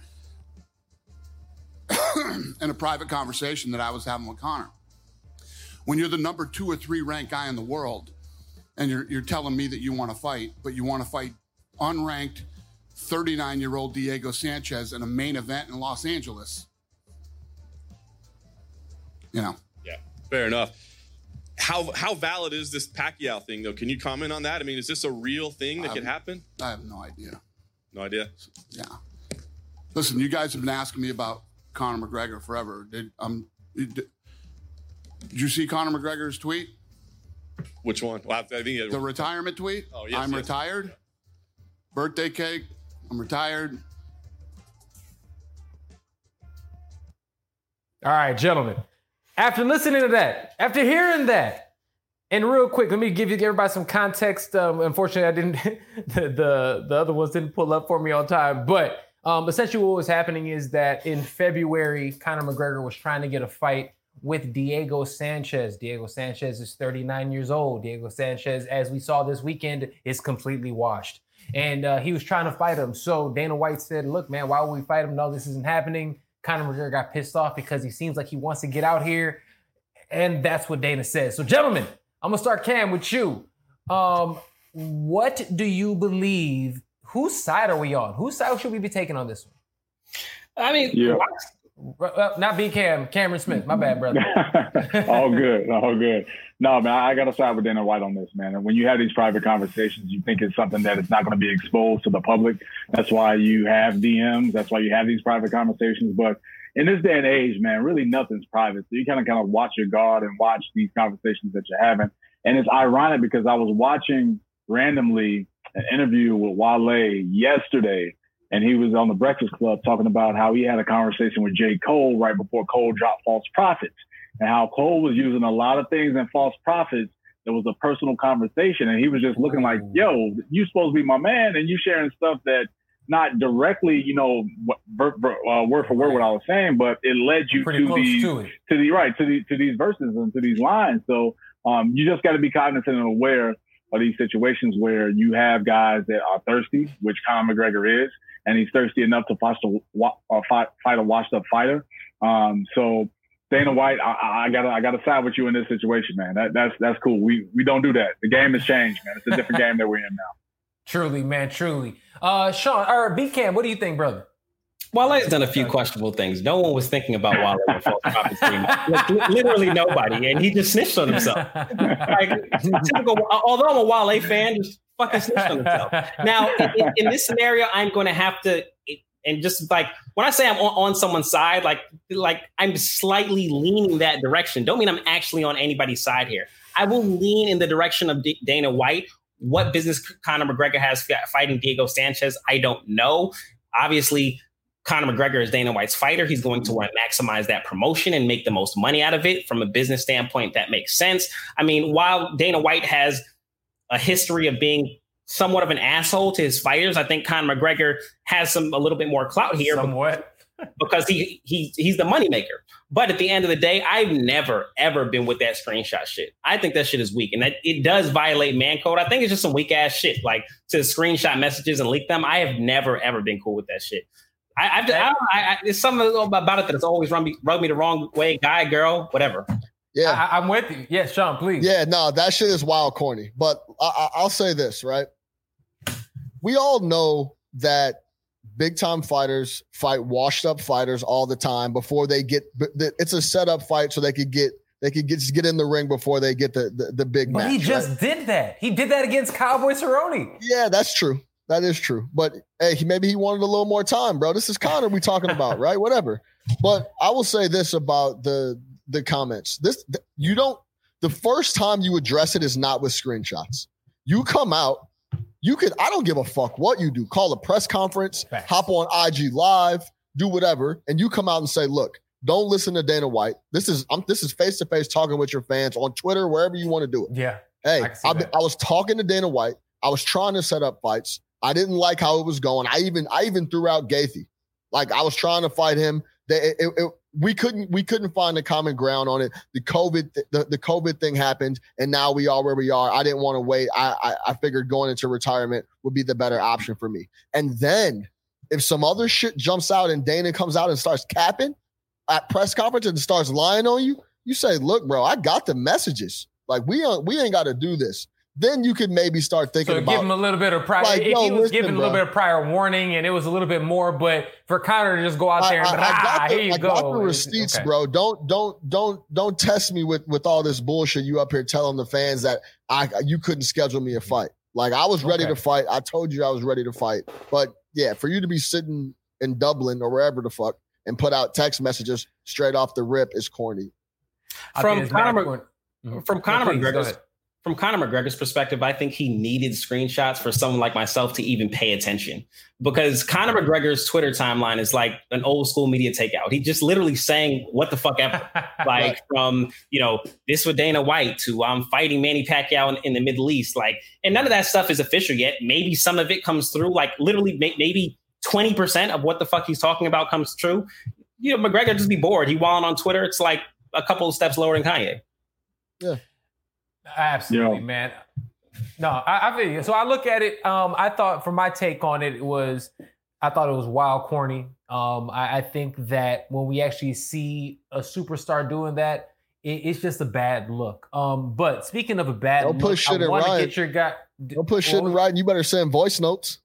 in a private conversation that I was having with Conor. When you're the number two or three ranked guy in the world and you're, you're telling me that you want to fight, but you want to fight unranked thirty-nine-year-old Diego Sanchez in a main event in Los Angeles. You know. Yeah, fair enough. How how valid is this Pacquiao thing, though? Can you comment on that? I mean, is this a real thing that I, could happen? I have no idea. No idea? Yeah. Listen, you guys have been asking me about Conor McGregor forever. Did, um, did, did you see Conor McGregor's tweet? Which one? Well, I think the one. Retirement tweet? Oh, yes, I'm yes, retired. Yeah. Birthday cake. I'm retired. All right, gentlemen. After listening to that, after hearing that, and real quick, let me give you give everybody some context. Um, unfortunately, I didn't. the, the the other ones didn't pull up for me on time. But um, essentially, what was happening is that in February, Conor McGregor was trying to get a fight with Diego Sanchez. Diego Sanchez is thirty-nine years old. Diego Sanchez, as we saw this weekend, is completely washed. And uh, he was trying to fight him. So Dana White said, look, man, why would we fight him? No, this isn't happening. Conor McGregor got pissed off because he seems like he wants to get out here. And that's what Dana says. So, gentlemen, I'm going to start, Cam, with you. Um, what do you believe? Whose side are we on? Whose side should we be taking on this one? I mean, yeah. Not B. Cam, Cameron Smith. My bad, brother. All good. All good. No, man, I got to side with Dana White on this, man. And when you have these private conversations, you think it's something that it's not going to be exposed to the public. That's why you have D Ms. That's why you have these private conversations. But in this day and age, man, really nothing's private. So you kind of kind of watch your guard and watch these conversations that you're having. And it's ironic because I was watching randomly an interview with Wale yesterday. And he was on the Breakfast Club talking about how he had a conversation with J. Cole right before Cole dropped False Prophets, and how Cole was using a lot of things in False Prophets. It was a personal conversation, and he was just looking like, yo, you supposed to be my man, and you sharing stuff that not directly, you know, word for word what I was saying, but it led you to these, to, to the right, to the, to these verses and to these lines. So um, you just got to be cognizant and aware of these situations where you have guys that are thirsty, which Conor McGregor is, and he's thirsty enough to watch the, uh, fight, fight a washed-up fighter. Um, so Dana White, I, I gotta, I gotta side with you in this situation, man. That, that's that's cool. We we don't do that. The game has changed, man. It's a different game that we're in now. Truly, man, truly. Uh, Sean or B-Cam, what do you think, brother? Wale's done a few questionable things. No one was thinking about Wale and False Prophets team. Like, literally nobody, and he just snitched on himself. Like, typical, although I'm a Wale fan, just fucking snitched on himself. Now, in, in this scenario, I'm going to have to. And just like when I say I'm on, on someone's side, like like I'm slightly leaning that direction. Don't mean I'm actually on anybody's side here. I will lean in the direction of D- Dana White. What business Conor McGregor has fighting Diego Sanchez, I don't know. Obviously, Conor McGregor is Dana White's fighter. He's going to want to maximize that promotion and make the most money out of it. From a business standpoint, that makes sense. I mean, while Dana White has a history of being somewhat of an asshole to his fighters, I think Conor McGregor has some a little bit more clout here, somewhat, because he he he's the moneymaker. But at the end of the day, I've never ever been with that screenshot shit. I think that shit is weak, and that it does violate man code. I think it's just some weak ass shit, like to screenshot messages and leak them. I have never ever been cool with that shit. I I've, I, I, I it's something about it that's always run me run me the wrong way, guy, girl, whatever. Yeah, I, I'm with you. Yeah, Sean, please. Yeah, no, that shit is wild, corny. But I, I'll say this, right? We all know that big time fighters fight washed up fighters all the time before they get. It's a setup fight so they could get they could get, just get in the ring before they get the the, the big but match. He just right? did that. He did that against Cowboy Cerrone. Yeah, that's true. That is true. But hey, he, maybe he wanted a little more time, bro. This is Conor we talking about, right? Whatever. But I will say this about the the comments. This you don't. The first time you address it is not with screenshots. You come out. You could, I don't give a fuck what you do. Call a press conference, Facts. Hop on I G Live, do whatever, and you come out and say, "Look, don't listen to Dana White. This is I'm, this is face to face talking with your fans on Twitter, wherever you want to do it." Yeah. Hey, I, I, I was talking to Dana White. I was trying to set up fights. I didn't like how it was going. I even I even threw out Gaethje. Like I was trying to fight him. They, it, it, it, we couldn't we couldn't find a common ground on it. The COVID th- the, the COVID thing happened, and now we are where we are. I didn't want to wait. I, I I figured going into retirement would be the better option for me. And then if some other shit jumps out and Dana comes out and starts capping at press conference and starts lying on you, you say, "Look, bro, I got the messages. Like we ain't, we ain't got to do this." Then you could maybe start thinking so about. So give him a little bit of prior. Like, if yo, he was listen, given a little bro. bit of prior warning, and it was a little bit more, but for Conor to just go out I, there and I, I got the, here you I go. got the receipts, okay. bro. Don't don't don't don't test me with, with all this bullshit. You up here telling the fans that I you couldn't schedule me a fight. Like I was ready okay. to fight. I told you I was ready to fight. But yeah, for you to be sitting in Dublin or wherever the fuck and put out text messages straight off the rip is corny. From Conor, from Conor McGregor. From Conor McGregor's perspective, I think he needed screenshots for someone like myself to even pay attention, because Conor McGregor's Twitter timeline is like an old school media takeout. He just literally saying what the fuck ever, like right. from, you know, this with Dana White to I'm um, fighting Manny Pacquiao in, in the Middle East. Like, and none of that stuff is official yet. Maybe some of it comes through, like literally may- maybe twenty percent of what the fuck he's talking about comes true. You know, McGregor just be bored. He wilding on Twitter. It's like a couple of steps lower than Kanye. Yeah. Absolutely, yeah. man. No, I, I feel you. So I look at it. Um, I thought for my take on it, it was I thought it was wild, corny. Um, I, I think that when we actually see a superstar doing that, it, it's just a bad look. Um, but speaking of a bad Don't look, I want to get your guy. Don't put shit in writing. You better send voice notes.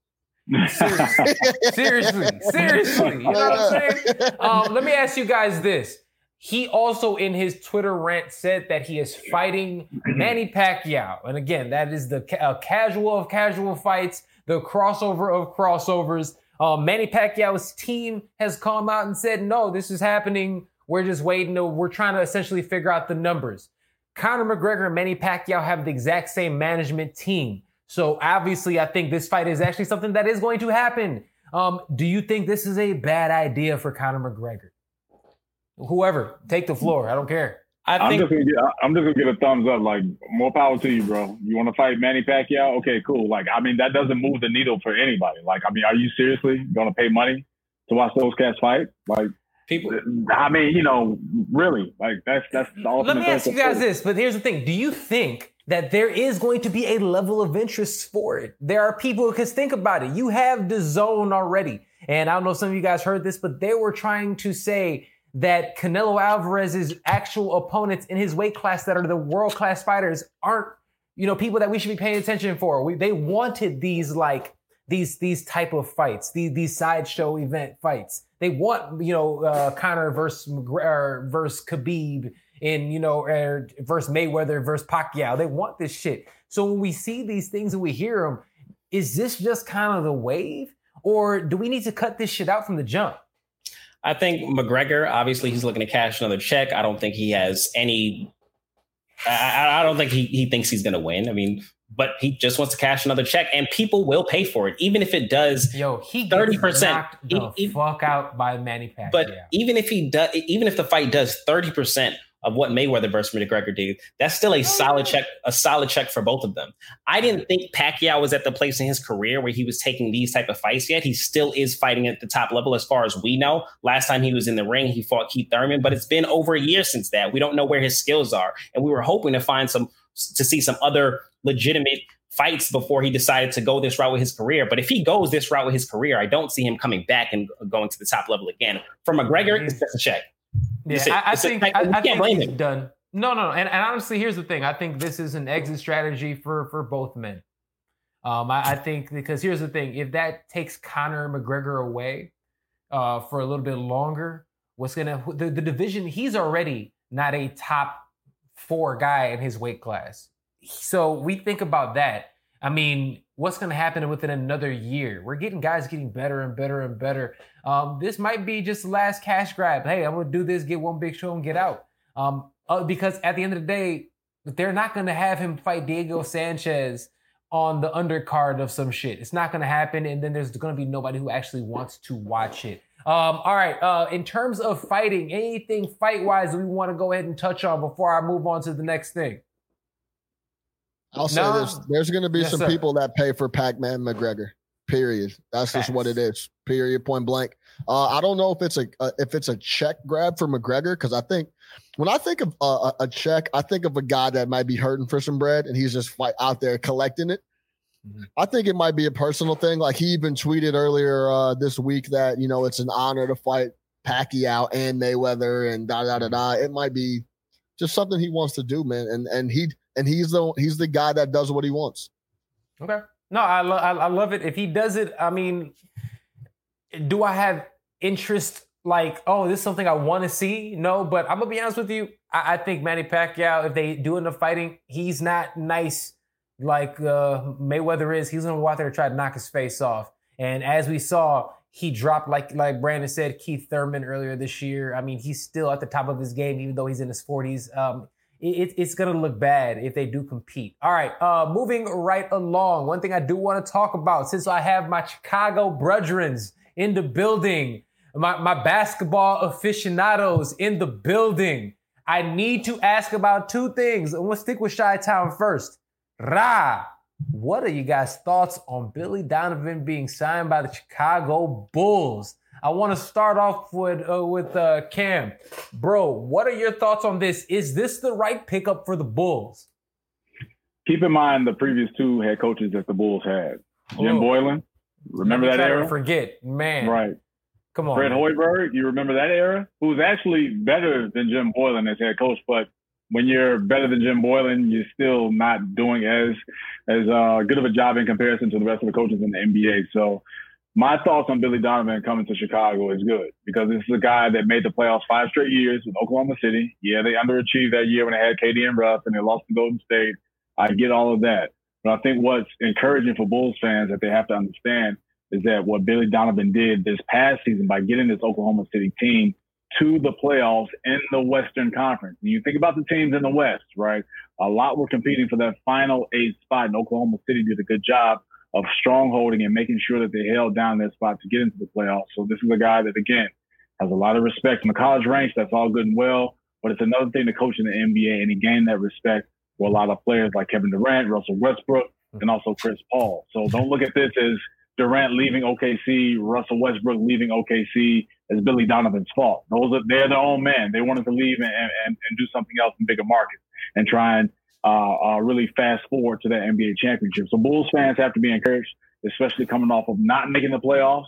Seriously, seriously, seriously. You know what I'm saying? Um, let me ask you guys this. He also, in his Twitter rant, said that he is fighting Manny Pacquiao. And again, that is the ca- uh, casual of casual fights, the crossover of crossovers. Um, Manny Pacquiao's team has come out and said, no, this is happening. We're just waiting. To, we're trying to essentially figure out the numbers. Conor McGregor and Manny Pacquiao have the exact same management team. So obviously, I think this fight is actually something that is going to happen. Um, do you think this is a bad idea for Conor McGregor? Whoever, take the floor. I don't care. I I'm, think, just gonna get, I'm just going to give a thumbs up. Like, more power to you, bro. You want to fight Manny Pacquiao? Okay, cool. Like, I mean, that doesn't move the needle for anybody. Like, I mean, are you seriously going to pay money to watch those cats fight? Like, people. I mean, you know, really. Like, that's, that's the ultimate. Let me ask you guys this, but here's the thing. Do you think that there is going to be a level of interest for it? There are people, because think about it. You have DAZN already. And I don't know if some of you guys heard this, but they were trying to say that Canelo Alvarez's actual opponents in his weight class that are the world-class fighters aren't, you know, people that we should be paying attention for. We, they wanted these, like, these these type of fights, these, these sideshow event fights. They want, you know, uh, Conor versus, uh, versus Khabib and, you know, uh, versus Mayweather versus Pacquiao. They want this shit. So when we see these things and we hear them, is this just kind of the wave? Or do we need to cut this shit out from the jump? I think McGregor, obviously, he's looking to cash another check. I don't think he has any. I, I don't think he, he thinks he's going to win. I mean, but he just wants to cash another check, and people will pay for it, even if it does. Yo, he gets thirty percent knocked the he, fuck out by Manny Pacquiao. But yeah. even if he does, even if the fight does thirty percent of what Mayweather versus McGregor did, that's still a oh, solid yeah. check, a solid check for both of them. I didn't think Pacquiao was at the place in his career where he was taking these type of fights yet. He still is fighting at the top level as far as we know. Last time he was in the ring, he fought Keith Thurman, but it's been over a year since that. We don't know where his skills are, and we were hoping to find some, to see some other legitimate fights before he decided to go this route with his career. But if he goes this route with his career, I don't see him coming back and going to the top level again. For McGregor, mm-hmm. it's just a check. Yeah, it's I, it's I think, a, I, I think he's him. done. No, no, no. And, and honestly, here's the thing. I think this is an exit strategy for, for both men. Um, I, I think because here's the thing. If that takes Conor McGregor away uh, for a little bit longer, what's going to the, the division, he's already not a top four guy in his weight class. So we think about that. I mean, what's going to happen within another year? We're getting guys getting better and better and better. Um, this might be just the last cash grab. Hey, I'm going to do this, get one big show and get out. Um, uh, because at the end of the day, they're not going to have him fight Diego Sanchez on the undercard of some shit. It's not going to happen. And then there's going to be nobody who actually wants to watch it. Um, all right. Uh, in terms of fighting, anything fight-wise that we want to go ahead and touch on before I move on to the next thing? I'll say no. this. There's going to be yes, some sir. people that pay for Pac-Man McGregor, period. That's Facts. just what it is, period, point blank. Uh, I don't know if it's a uh, if it's a check grab for McGregor, because I think when I think of uh, a check, I think of a guy that might be hurting for some bread, and he's just fight out there collecting it. Mm-hmm. I think it might be a personal thing. Like, he even tweeted earlier uh, this week that, you know, it's an honor to fight Pacquiao and Mayweather and da-da-da-da. It might be just something he wants to do, man, and and he – And he's the he's the guy that does what he wants. Okay. No, I, lo- I, I love it. If he does it, I mean, do I have interest like, oh, this is something I want to see? No, but I'm going to be honest with you. I-, I think Manny Pacquiao, if they do enough fighting, he's not nice like uh, Mayweather is. He's going to go out there and try to knock his face off. And as we saw, he dropped, like like Brandon said, Keith Thurman earlier this year. I mean, he's still at the top of his game, even though he's in his forties. Um It, it's going to look bad if they do compete. All right, uh, moving right along. One thing I do want to talk about, since I have my Chicago brudrens in the building, my, my basketball aficionados in the building, I need to ask about two things. I'm going to stick with Chi-Town first. Ra, what are you guys' thoughts on Billy Donovan being signed by the Chicago Bulls? I want to start off with uh, with uh, Cam. Bro, what are your thoughts on this? Is this the right pickup for the Bulls? Keep in mind the previous two head coaches that the Bulls had. Jim Ooh. Boylen, remember that era? Forget, man. Right. Come on. Fred Hoiberg, you remember that era? Who was actually better than Jim Boylen as head coach, but when you're better than Jim Boylen, you're still not doing as, as uh, good of a job in comparison to the rest of the coaches in the N B A. So, my thoughts on Billy Donovan coming to Chicago is good because this is a guy that made the playoffs five straight years with Oklahoma City. Yeah, they underachieved that year when they had K D and Russ and they lost to Golden State. I get all of that. But I think what's encouraging for Bulls fans that they have to understand is that what Billy Donovan did this past season by getting this Oklahoma City team to the playoffs in the Western Conference. And you think about the teams in the West, right? A lot were competing for that final eight spot, and Oklahoma City did a good job of strongholding and making sure that they held down their spot to get into the playoffs. So this is a guy that, again, has a lot of respect in the college ranks. That's all good and well, but it's another thing to coach in the N B A, and he gained that respect for a lot of players like Kevin Durant, Russell Westbrook, and also Chris Paul. So don't look at this as Durant leaving O K C, Russell Westbrook leaving O K C as Billy Donovan's fault. Those are they're their own men. They wanted to leave and, and, and do something else in bigger markets and try and uh, uh, really fast forward to that N B A championship. So Bulls fans have to be encouraged, especially coming off of not making the playoffs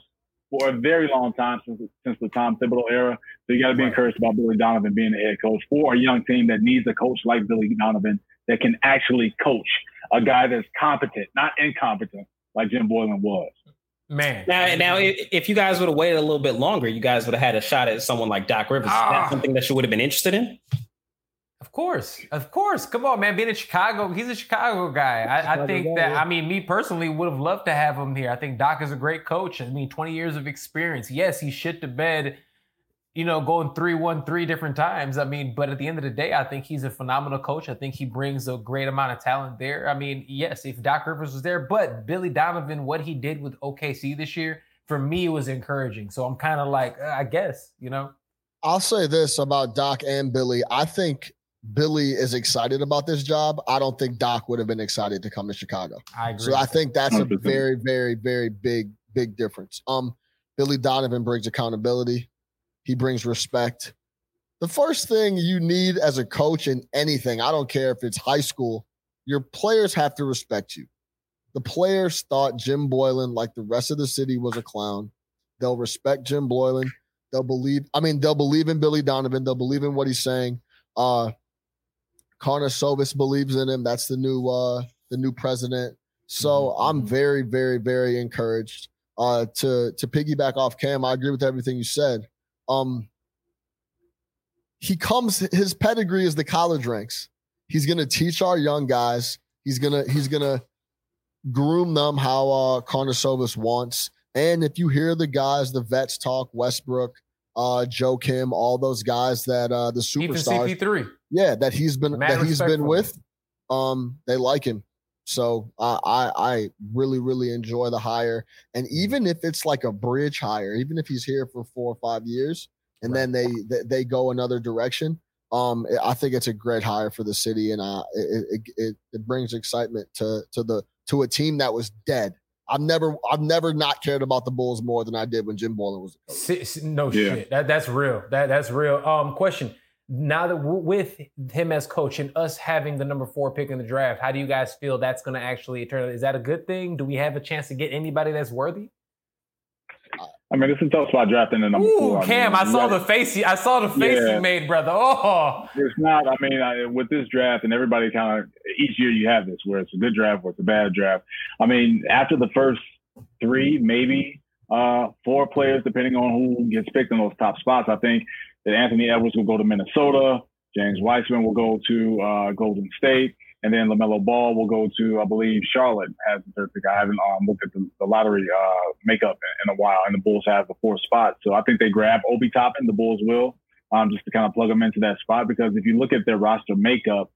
for a very long time since since the Tom Thibodeau era. So you got to be encouraged about Billy Donovan being the head coach for a young team that needs a coach like Billy Donovan that can actually coach, a guy that's competent, not incompetent, like Jim Boylen was. Man. Now, now if you guys would have waited a little bit longer, you guys would have had a shot at someone like Doc Rivers. Ah. Is that something that you would have been interested in? Of course. Of course. Come on, man. Being in Chicago, he's a Chicago guy. I, I think that, I mean, me personally would have loved to have him here. I think Doc is a great coach. I mean, twenty years of experience. Yes, he shit the bed, you know, going three one three different times. I mean, but at the end of the day, I think he's a phenomenal coach. I think he brings a great amount of talent there. I mean, yes, if Doc Rivers was there, but Billy Donovan, what he did with O K C this year, for me, was encouraging. So I'm kind of like, uh, I guess, you know. I'll say this about Doc and Billy. I think Billy is excited about this job. I don't think Doc would have been excited to come to Chicago. I agree. So I think that's a very, very, very big, big difference. Um, Billy Donovan brings accountability. He brings respect. The first thing you need as a coach in anything, I don't care if it's high school, your players have to respect you. The players thought Jim Boylen, like the rest of the city, was a clown. They'll respect Jim Boylen. They'll believe, I mean, they'll believe in Billy Donovan. They'll believe in what he's saying. Uh, Karnisovas believes in him. That's the new uh, the new president. So mm-hmm. I'm very, very, very encouraged. Uh, to to piggyback off Cam, I agree with everything you said. Um, he comes. His pedigree is the college ranks. He's gonna teach our young guys. He's gonna he's gonna groom them how uh, Karnisovas wants. And if you hear the guys, the vets talk, Westbrook, uh, Joe Kim, all those guys that uh, the superstars. Even C P three. Yeah, that he's been Mad that he's been with. Um, they like him, so uh, I I really really enjoy the hire. And even if it's like a bridge hire, even if he's here for four or five years, and right. then they, they they go another direction, um, I think it's a great hire for the city, and uh, it it it brings excitement to to the to a team that was dead. I've never, I've never not cared about the Bulls more than I did when Jim Boylen was a coach. No yeah. shit, that that's real. That that's real. Um, question. Now that we're with him as coach and us having the number four pick in the draft, how do you guys feel that's going to actually turn out? Is that a good thing? Do we have a chance to get anybody that's worthy? I mean, it's a tough spot drafting the number Ooh, four. Ooh, Cam, I, mean, I saw right. the face. I saw the face yeah. you made, brother. Oh, it's not. I mean, I, with this draft and everybody kind of each year you have this where it's a good draft or it's a bad draft. I mean, after the first three, maybe uh, four players, depending on who gets picked in those top spots, I think that Anthony Edwards will go to Minnesota. James Wiseman will go to uh, Golden State. And then LaMelo Ball will go to, I believe, Charlotte has the third pick. I haven't um, looked at the, the lottery uh, makeup in, in a while, and the Bulls have the fourth spot. So I think they grab Obi Toppin, the Bulls will, um, just to kind of plug them into that spot. Because if you look at their roster makeup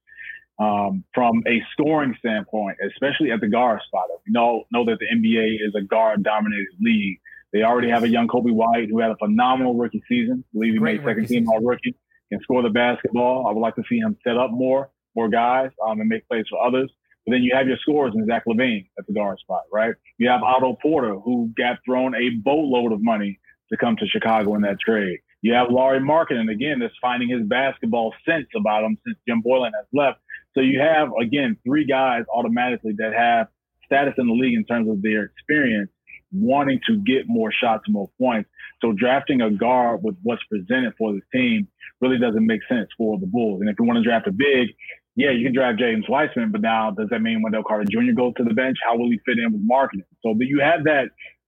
um, from a scoring standpoint, especially at the guard spot, we know, know that the N B A is a guard-dominated league. They already have a young Kobe White who had a phenomenal rookie season. I believe he Great made second-team all-rookie, can score the basketball. I would like to see him set up more. More guys um, and make plays for others. But then you have your scorers in Zach LaVine at the guard spot, right? You have Otto Porter, who got thrown a boatload of money to come to Chicago in that trade. You have Lauri Markkanen, again, that's finding his basketball sense about him since Jim Boylen has left. So you have, again, three guys automatically that have status in the league in terms of their experience, wanting to get more shots and more points. So drafting a guard with what's presented for this team really doesn't make sense for the Bulls. And if you want to draft a big, yeah, you can draft James Wiseman, but now does that mean Wendell Carter Junior goes to the bench? How will he fit in with marketing? So but you have that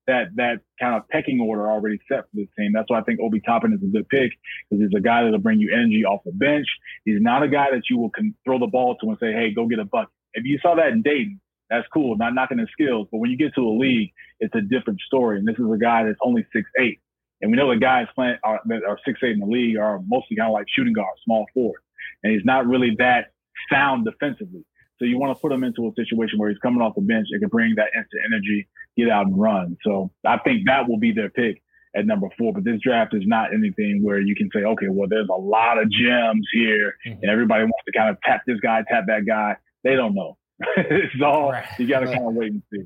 that that kind of pecking order already set for this team. That's why I think Obi Toppin is a good pick, because he's a guy that'll bring you energy off the bench. He's not a guy that you will can throw the ball to and say, hey, go get a bucket. If you saw that in Dayton, that's cool, not knocking his skills. But when you get to a league, it's a different story. And this is a guy that's only six eight. And we know the guys playing are, that are six eight in the league are mostly kind of like shooting guards, small forward. And he's not really that sound defensively. So you want to put him into a situation where he's coming off the bench and can bring that instant energy, get out and run. So I think that will be their pick at number four. But this draft is not anything where you can say, okay, well, there's a lot of gems here, mm-hmm. and everybody wants to kind of tap this guy, tap that guy. They don't know. It's all right. You got to right. kind of wait and see.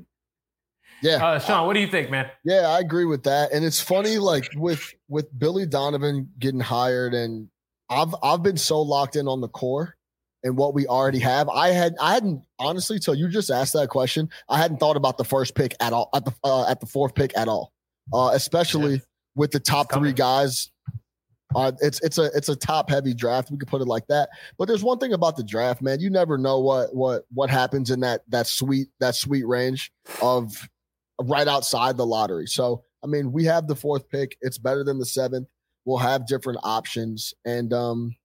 Yeah. Uh, Sean, what do you think, man? Yeah, I agree with that. And it's funny, like with with Billy Donovan getting hired, and I've I've been so locked in on the core and what we already have. I had I hadn't honestly till you just asked that question. I hadn't thought about the first pick at all, at the uh, at the fourth pick at all, uh, especially yeah. with the top three guys. Uh, it's it's a it's a top heavy draft. We could put it like that. But there's one thing about the draft, man. You never know what what what happens in that that sweet that sweet range of right outside the lottery. So I mean, we have the fourth pick. It's better than the seventh. We'll have different options. And um,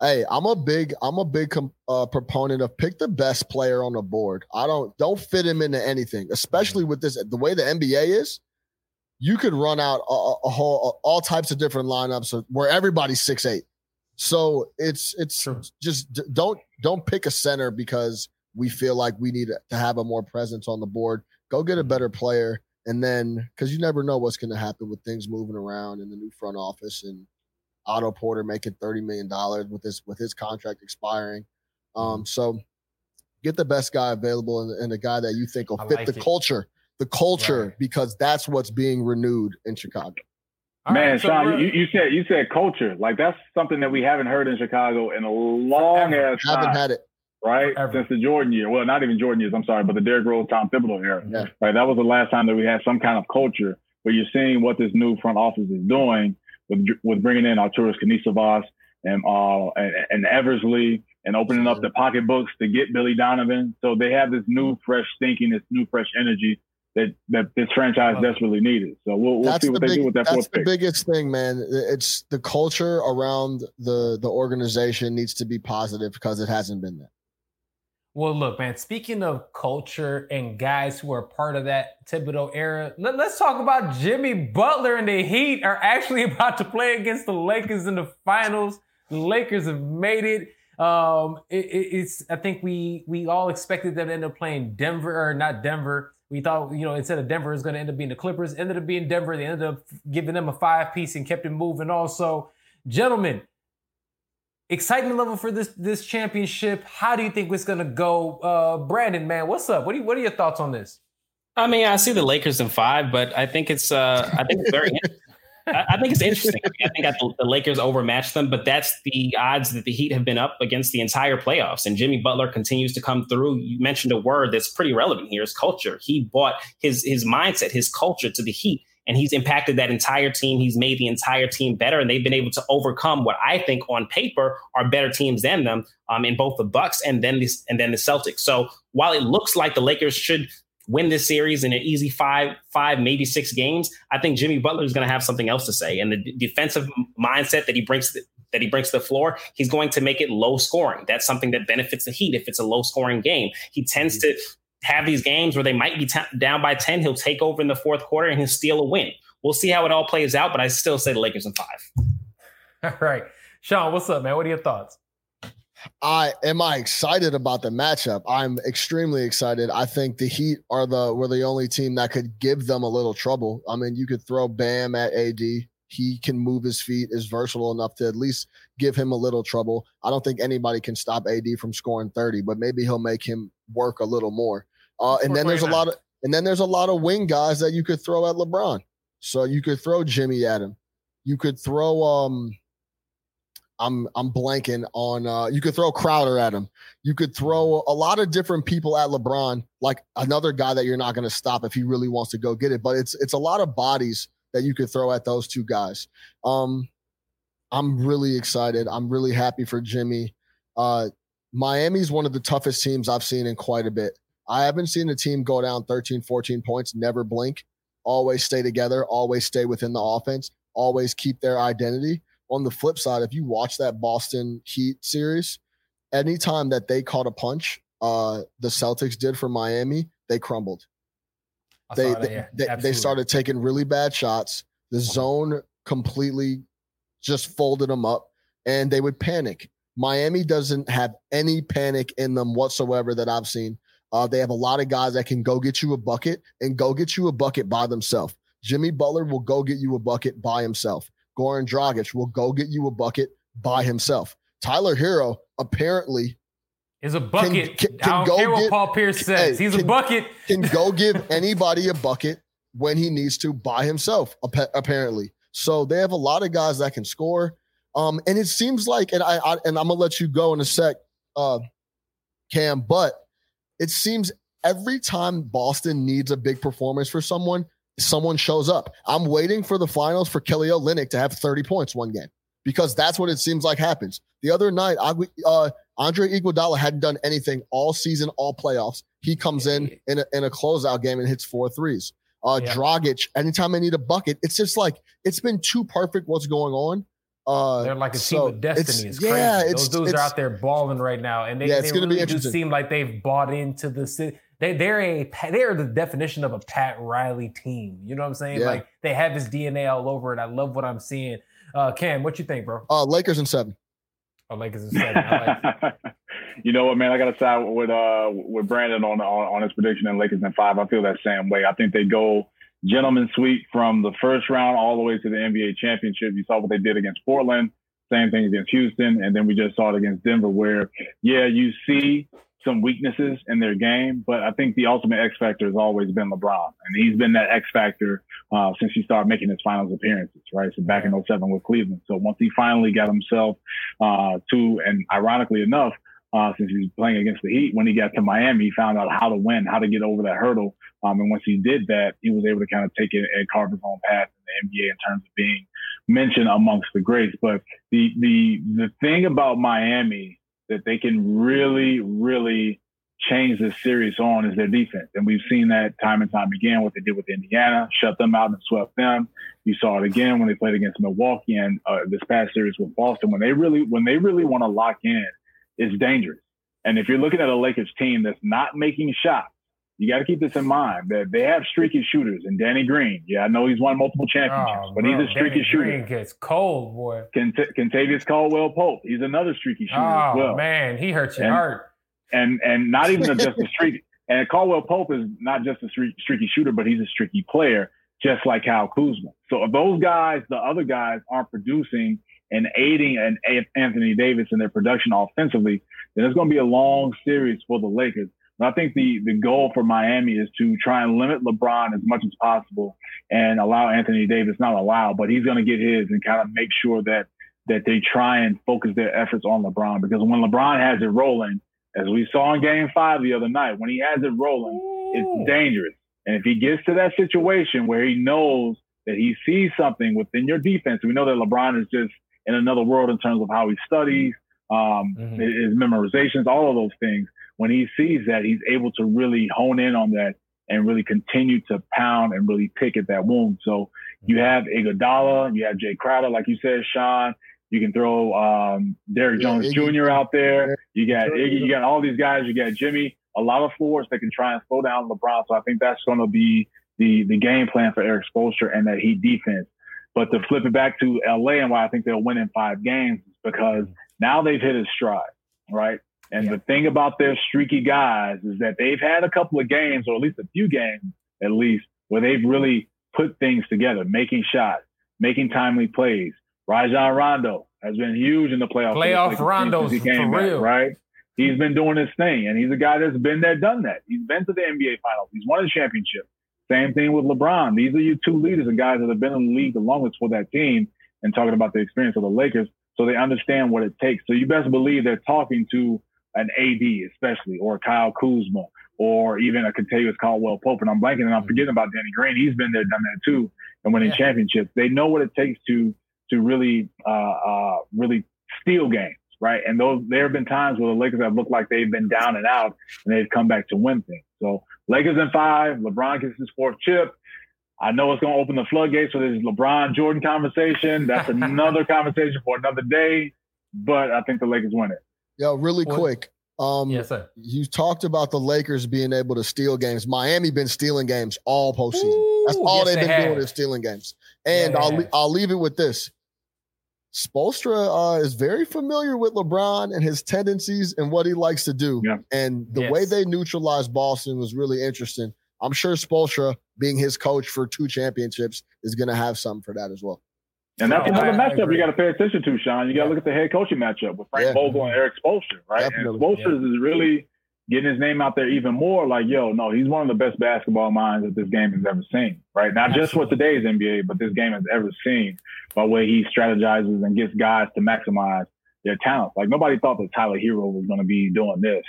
hey, I'm a big I'm a big comp- uh, proponent of pick the best player on the board. I don't don't fit him into anything, especially with this the way the N B A is. You could run out a, a whole, all types of different lineups where everybody's six eight. So it's it's True. just d- don't don't pick a center because we feel like we need to have a more presence on the board. Go get a better player, and then because you never know what's going to happen with things moving around in the new front office and Otto Porter making thirty million dollars with his with his contract expiring. Um, so get the best guy available and, and the guy that you think will I fit like the it. culture. The culture, right. because that's what's being renewed in Chicago. All Man, right, so Sean, you, you said you said culture. Like, that's something that we haven't heard in Chicago in a long Ever. ass time. Haven't had it. Right? Ever. Since the Jordan year. Well, not even Jordan years, I'm sorry, but the Derrick Rose, Tom Thibodeau era. Yeah. Right? That was the last time that we had some kind of culture, but you're seeing what this new front office is doing with with bringing in Arturas Karnisovas and, uh, and, and Eversley and opening sure. up the pocketbooks to get Billy Donovan. So they have this new, fresh thinking, this new, fresh energy That, that this franchise desperately needed. So we'll, we'll see what the big, they do with that that's fourth pick. That's the biggest thing, man. It's the culture around the, the organization needs to be positive because it hasn't been that. Well, look, man, speaking of culture and guys who are part of that Thibodeau era, let, let's talk about Jimmy Butler and the Heat are actually about to play against the Lakers in the finals. The Lakers have made it. Um, it, it it's I think we, we all expected them to end up playing Denver, or not Denver, We thought, you know, instead of Denver, it's going to end up being the Clippers. Ended up being Denver. They ended up giving them a five-piece and kept it moving. Also, gentlemen, excitement level for this this championship. How do you think it's going to go? Uh, Brandon, man, what's up? What do you, what are your thoughts on this? I mean, I see the Lakers in five, but I think it's uh, I think it's very I, I think it's interesting. I, mean, I think I, the, the Lakers overmatched them, but that's the odds that the Heat have been up against the entire playoffs. And Jimmy Butler continues to come through. You mentioned a word that's pretty relevant here is culture. He bought his his mindset, his culture to the Heat, and he's impacted that entire team. He's made the entire team better, and they've been able to overcome what I think on paper are better teams than them um, in both the Bucks and then the, and then the Celtics. So while it looks like the Lakers should win this series in an easy five, five, maybe six games, I think Jimmy Butler is going to have something else to say. And the d- defensive mindset that he brings to the, that he brings to the floor, he's going to make it low scoring. That's something that benefits the Heat if it's a low scoring game. He tends mm-hmm. to have these games where they might be t- down by ten. He'll take over in the fourth quarter and he'll steal a win. We'll see how it all plays out, but I still say the Lakers in five. All right. Sean, what's up, man? What are your thoughts? I am I excited about the matchup. I'm extremely excited. I think the Heat are the were the only team that could give them a little trouble. I mean, you could throw Bam at A D. He can move his feet, is versatile enough to at least give him a little trouble. I don't think anybody can stop A D from scoring thirty, but maybe he'll make him work a little more. Uh, and then there's a lot of and then there's a lot of wing guys that you could throw at LeBron. So you could throw Jimmy at him. You could throw um I'm I'm blanking on uh, you could throw Crowder at him. You could throw a lot of different people at LeBron, like another guy that you're not going to stop if he really wants to go get it. But it's it's a lot of bodies that you could throw at those two guys. Um, I'm really excited. I'm really happy for Jimmy. Uh, Miami's one of the toughest teams I've seen in quite a bit. I haven't seen a team go down thirteen, fourteen points, never blink, always stay together, always stay within the offense, always keep their identity. On the flip side, if you watch that Boston Heat series, anytime that they caught a punch, uh, the Celtics did for Miami, they crumbled. They that, yeah. they, they started taking really bad shots. The zone completely just folded them up, and they would panic. Miami doesn't have any panic in them whatsoever that I've seen. Uh, they have a lot of guys that can go get you a bucket and go get you a bucket by themselves. Jimmy Butler will go get you a bucket by himself. Goran Dragic will go get you a bucket by himself. Tyler Hero apparently is a bucket. Can, can, can I don't go care what give, Paul Pierce says. Hey, He's can, a bucket. Can go give anybody a bucket when he needs to by himself, ap- apparently. So they have a lot of guys that can score. Um, and it seems like, and, I, I, and I'm going to let you go in a sec, uh, Cam, but it seems every time Boston needs a big performance for someone, someone shows up. I'm waiting for the finals for Kelly Olynyk to have thirty points one game because that's what it seems like happens. The other night, I, uh, Andre Iguodala hadn't done anything all season, all playoffs. He comes in in a, in a closeout game and hits four threes. Uh, yeah. Dragic, anytime they need a bucket, it's just like it's been too perfect what's going on. Uh, They're like a so team of destiny. It's, it's crazy. Yeah, it's, Those dudes it's, are out there balling right now, and they, yeah, they really do seem like they've bought into the city. They, they're a they're the definition of a Pat Riley team. You know what I'm saying? Yeah. Like they have his D N A all over it. I love what I'm seeing. Uh, Cam, what you think, bro? Uh, Lakers in seven. Oh, Lakers in seven. I like it. You know what, man? I got to side with uh with Brandon on, on on his prediction in Lakers in five. I feel that same way. I think they go gentleman sweep from the first round all the way to the N B A championship. You saw what they did against Portland. Same thing against Houston, and then we just saw it against Denver, where yeah, you see some weaknesses in their game, but I think the ultimate X factor has always been LeBron, and he's been that X factor uh, since he started making his finals appearances, right? So back in oh seven with Cleveland. So once he finally got himself uh, to, and ironically enough, uh, since he was playing against the Heat, when he got to Miami, he found out how to win, how to get over that hurdle. Um, and once he did that, he was able to kind of take it and carve his own path in the N B A in terms of being mentioned amongst the greats. But the the the thing about Miami that they can really, really change this series on is their defense. And we've seen that time and time again, what they did with Indiana, shut them out and swept them. You saw it again when they played against Milwaukee and uh, this past series with Boston. When they really, when they really want to lock in, it's dangerous. And if you're looking at a Lakers team that's not making shots, you got to keep this in mind that they have streaky shooters. And Danny Green, yeah, I know he's won multiple championships, oh, but bro, he's a streaky Danny shooter. Green gets cold, boy. Cont- Contavious Caldwell-Pope, he's another streaky shooter oh, as well. Oh man, he hurts your and, heart. And and not even just a streaky. And Caldwell-Pope is not just a streak, streaky shooter, but he's a streaky player, just like Kyle Kuzma. So if those guys, the other guys, aren't producing and aiding an Anthony Davis in their production offensively, then it's going to be a long series for the Lakers. I think the, the goal for Miami is to try and limit LeBron as much as possible and allow Anthony Davis, not allow, but he's going to get his and kind of make sure that that they try and focus their efforts on LeBron. Because when LeBron has it rolling, as we saw in game five the other night, when he has it rolling, Ooh. It's dangerous. And if he gets to that situation where he knows that he sees something within your defense, we know that LeBron is just in another world in terms of how he studies, um, mm-hmm. his memorizations, all of those things. When he sees that, he's able to really hone in on that and really continue to pound and really pick at that wound. So you have Iguodala, you have Jay Crowder, like you said, Sean. You can throw um, Derrick yeah, Jones Iggy. Junior out there. You got Iggy, you got all these guys. You got Jimmy. A lot of forwards that can try and slow down LeBron. So I think that's going to be the the game plan for Eric Spoelstra and that Heat defense. But to flip it back to L A and why I think they'll win in five games is because now they've hit a stride, right? And yeah. the thing about their streaky guys is that they've had a couple of games, or at least a few games, at least, where they've really put things together, making shots, making timely plays. Rajon Rondo has been huge in the playoffs. Playoff Rondo's he came for real. Back, right? He's been doing his thing, and he's a guy that's been there, done that. He's been to the N B A Finals. He's won a championship. Same thing with LeBron. These are your two leaders and guys that have been in the league the longest for that team, and talking about the experience of the Lakers, so they understand what it takes. So you best believe they're talking to an A D especially, or Kyle Kuzma, or even a Contavious Caldwell-Pope. And I'm blanking and I'm forgetting about Danny Green. He's been there, done that too, and winning yeah. championships. They know what it takes to to really uh, uh, really steal games, right? And those there have been times where the Lakers have looked like they've been down and out, and they've come back to win things. So Lakers in five, LeBron gets his fourth chip. I know it's going to open the floodgates for this LeBron-Jordan conversation. That's another conversation for another day, but I think the Lakers win it. Yo, really quick. Um, yes, sir. You talked about the Lakers being able to steal games. Miami been stealing games all postseason. Ooh, That's all yes, they've they been have. doing is stealing games. And yeah, I'll, I'll leave it with this. Spoelstra uh, is very familiar with LeBron and his tendencies and what he likes to do. Yeah. And the yes. way they neutralized Boston was really interesting. I'm sure Spoelstra, being his coach for two championships, is going to have something for that as well. And that's another matchup you got to pay attention to, Sean. You got to yeah. look at the head coaching matchup with Frank yeah. Vogel and Eric Spoelstra, right? Definitely. And Spoelstra yeah. is really getting his name out there even more. Like, yo, no, he's one of the best basketball minds that this game has ever seen, right? Not Absolutely. just for today's N B A, but this game has ever seen, by the way he strategizes and gets guys to maximize their talent. Like, nobody thought that Tyler Hero was going to be doing this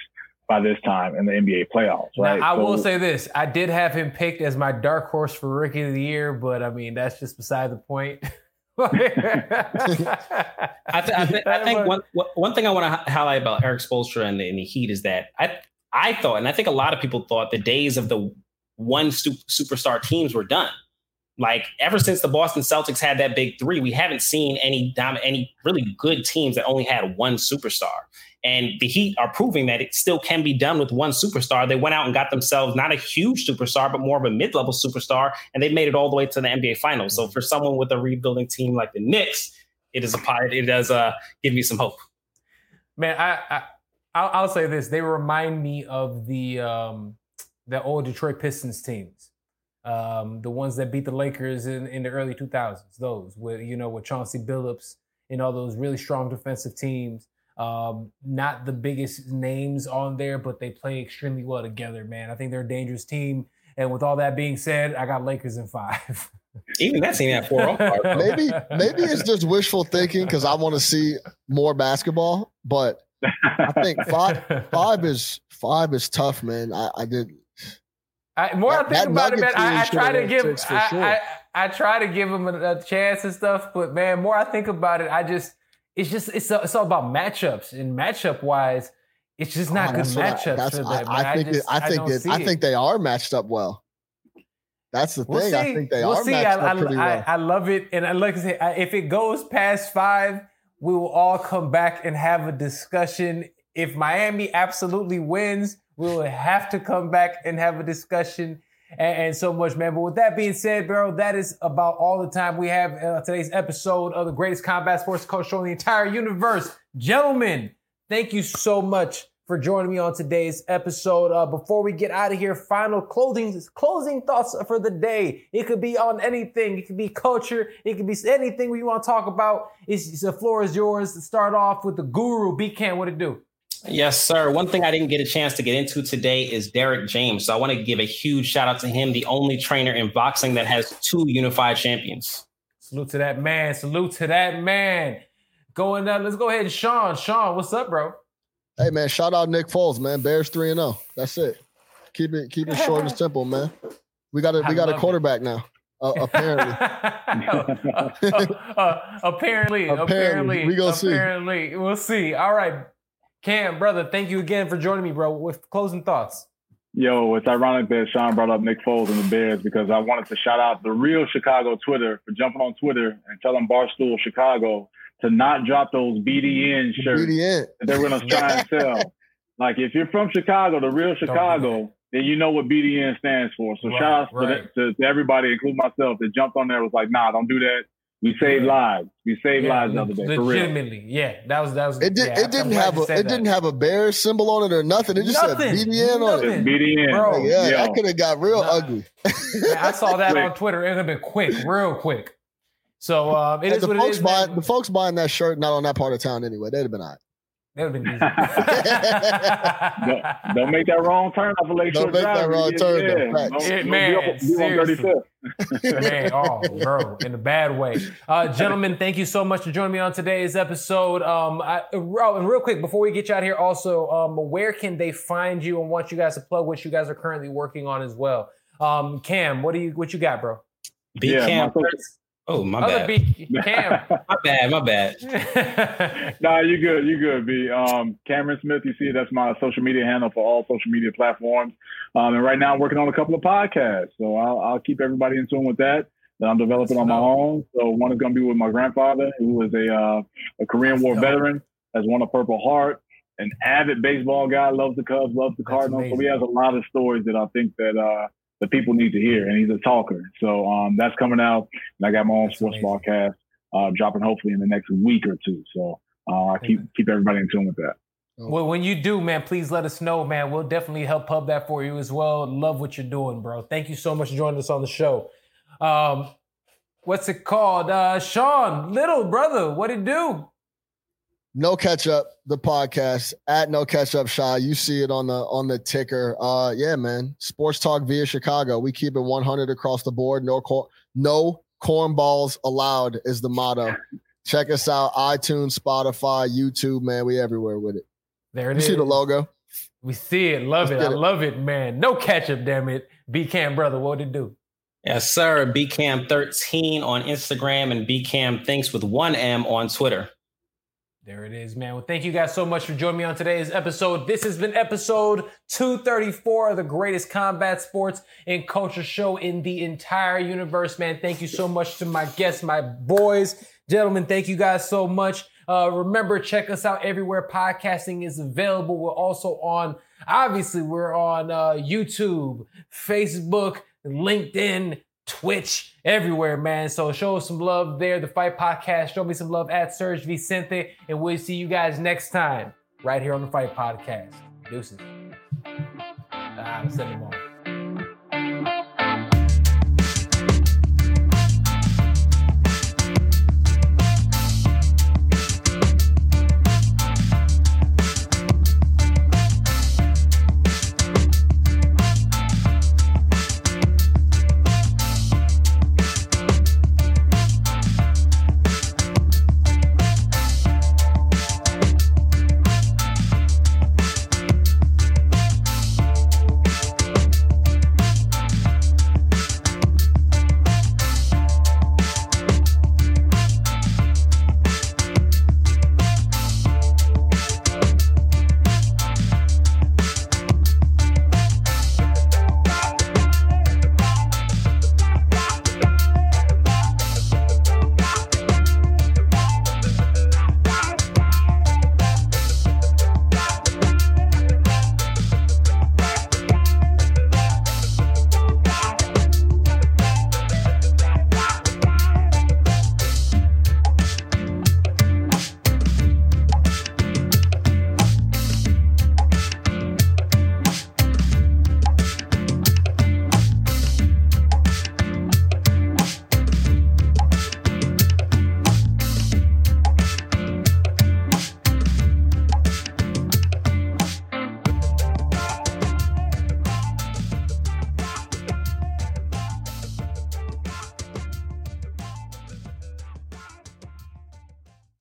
by this time in the N B A playoffs, right? Now, I so, will say this. I did have him picked as my dark horse for rookie of the year, but, I mean, that's just beside the point. I, th- I, th- I think one one thing I want to h- highlight about Eric Spoelstra and, and the Heat is that I I thought, and I think a lot of people thought, the days of the one super, superstar teams were done. Like, ever since the Boston Celtics had that big three, we haven't seen any dom- any really good teams that only had one superstar. And the Heat are proving that it still can be done with one superstar. They went out and got themselves not a huge superstar, but more of a mid-level superstar, and they made it all the way to the N B A Finals. So for someone with a rebuilding team like the Knicks, it is a it does uh, give me some hope. Man, I, I I'll, I'll say this: they remind me of the um, the old Detroit Pistons teams, um, the ones that beat the Lakers in, in the early two thousands. Those with you know with Chauncey Billups and all those really strong defensive teams. Um, not the biggest names on there, but they play extremely well together, man. I think they're a dangerous team. And with all that being said, I got Lakers in five. Even that team had four off guard. Maybe, maybe it's just wishful thinking because I want to see more basketball. But I think five, five is five is tough, man. I, I did. I, more that, I think about it, man. I, I try to give. I, sure. I, I try to give them a, a chance and stuff. But man, more I think about it, I just. It's just it's it's all about matchups, and matchup wise, it's just not oh, good matchups I, for that. I, I think I, just, it, I think I, it, I think they are matched up well. That's the we'll thing. See. I think they we'll are see. matched I, up I, pretty I, well. I, I love it, and I like to say, if it goes past five, we will all come back and have a discussion. If Miami absolutely wins, we will have to come back and have a discussion. And, and so much, man. But with that being said, Barrow, that is about all the time we have uh, today's episode of the greatest combat sports coach show in the entire universe. Gentlemen, thank you so much for joining me on today's episode. Uh, before we get out of here, final closing, closing thoughts for the day. It could be on anything. It could be culture. It could be anything we want to talk about. It's, the floor is yours. To start off with the guru, B-Can, what it do? Yes, sir. One thing I didn't get a chance to get into today is Derek James. So I want to give a huge shout out to him, the only trainer in boxing that has two unified champions. Salute to that man. Salute to that man. Going up. Let's go ahead and Sean. Sean, what's up, bro? Hey, man, shout out Nick Foles, man. Bears three and oh. That's it. Keep it keep it short and simple, man. We got a, we got a quarterback it. now. Uh, apparently. uh, uh, uh, apparently. Apparently. Apparently. We gonna apparently. see. We'll see. All right. Cam, brother, thank you again for joining me, bro, with closing thoughts. Yo, it's ironic that Sean brought up Nick Foles and the Bears because I wanted to shout out the real Chicago Twitter for jumping on Twitter and telling Barstool Chicago to not drop those B D N shirts B D N. that they're going to try and sell. Like, if you're from Chicago, the real Chicago, then you know what B D N stands for. So right, shout out right. to, to everybody, including myself, that jumped on there and was like, nah, don't do that. We saved lives. We saved yeah, lives the other day. Legitimately, for real. yeah, that was that was. It, did, yeah, it didn't have a it that. didn't have a bear symbol on it or nothing. It just nothing, said B D N nothing. on it. B D N, bro. Yeah, yo. that could have got real nah. ugly. Man, I saw that on Twitter. It would have been quick, real quick. So um, it hey, is the what folks it is. Buying, the folks buying that shirt not on that part of town anyway. They'd have been all right. That would have been easy. don't, don't make that wrong turn. I believe don't make that wrong yeah, turn. Yeah. Don't, it, man, don't seriously. man, oh, bro, in a bad way. Uh, gentlemen, thank you so much for joining me on today's episode. Um, I, oh, and real quick, before we get you out of here also, um, where can they find you and want you guys to plug what you guys are currently working on as well? Um, Cam, what do you what you got, bro? Be yeah, Cam first. Oh, my Other bad. B, Cam. my bad, my bad. nah, you good, you good, B. Um, Cameron Smith, you see, that's my social media handle for all social media platforms. Um, and right now I'm working on a couple of podcasts. So I'll, I'll keep everybody in tune with that. That I'm developing that's on dope. my own. So one is going to be with my grandfather, who was a, uh, a Korean that's War dope. veteran, has won a Purple Heart, an avid baseball guy, loves the Cubs, loves the that's Cardinals. Amazing. So he has a lot of stories that I think that uh, – the people need to hear, and he's a talker. So um, that's coming out, and I got my own that's sports amazing. podcast uh, dropping hopefully in the next week or two. So uh, I keep keep everybody in tune with that. Well, when you do, man, please let us know, man. We'll definitely help pub that for you as well. Love what you're doing, bro. Thank you so much for joining us on the show. Um, what's it called? Uh, Sean, little brother, what it do? No Catch Up, the podcast, at No Catch Up Shy. You see it on the on the ticker. Uh, yeah, man. Sports talk via Chicago. We keep it one hundred across the board. No, cor- no cornballs allowed is the motto. Check us out. iTunes, Spotify, YouTube, man. We everywhere with it. There it you is. You see the logo. We see it. Love Let's it. I it. love it, man. No Catch-Up, damn it. B-Cam, brother, what it do? Yes, sir. B Cam thirteen on Instagram and B Cam Thinks with one M on Twitter. There it is, man. Well, thank you guys so much for joining me on today's episode. This has been episode two thirty-four of the greatest combat sports and culture show in the entire universe, man. Thank you so much to my guests, my boys. Gentlemen, thank you guys so much. Uh, remember, check us out everywhere podcasting is available. We're also on, obviously, we're on uh, YouTube, Facebook, LinkedIn, Twitch, everywhere, man. So show us some love there. The Fight Podcast. Show me some love at Serge Vicente. And we'll see you guys next time right here on the Fight Podcast. Deuces. Ah, I'm sending them on.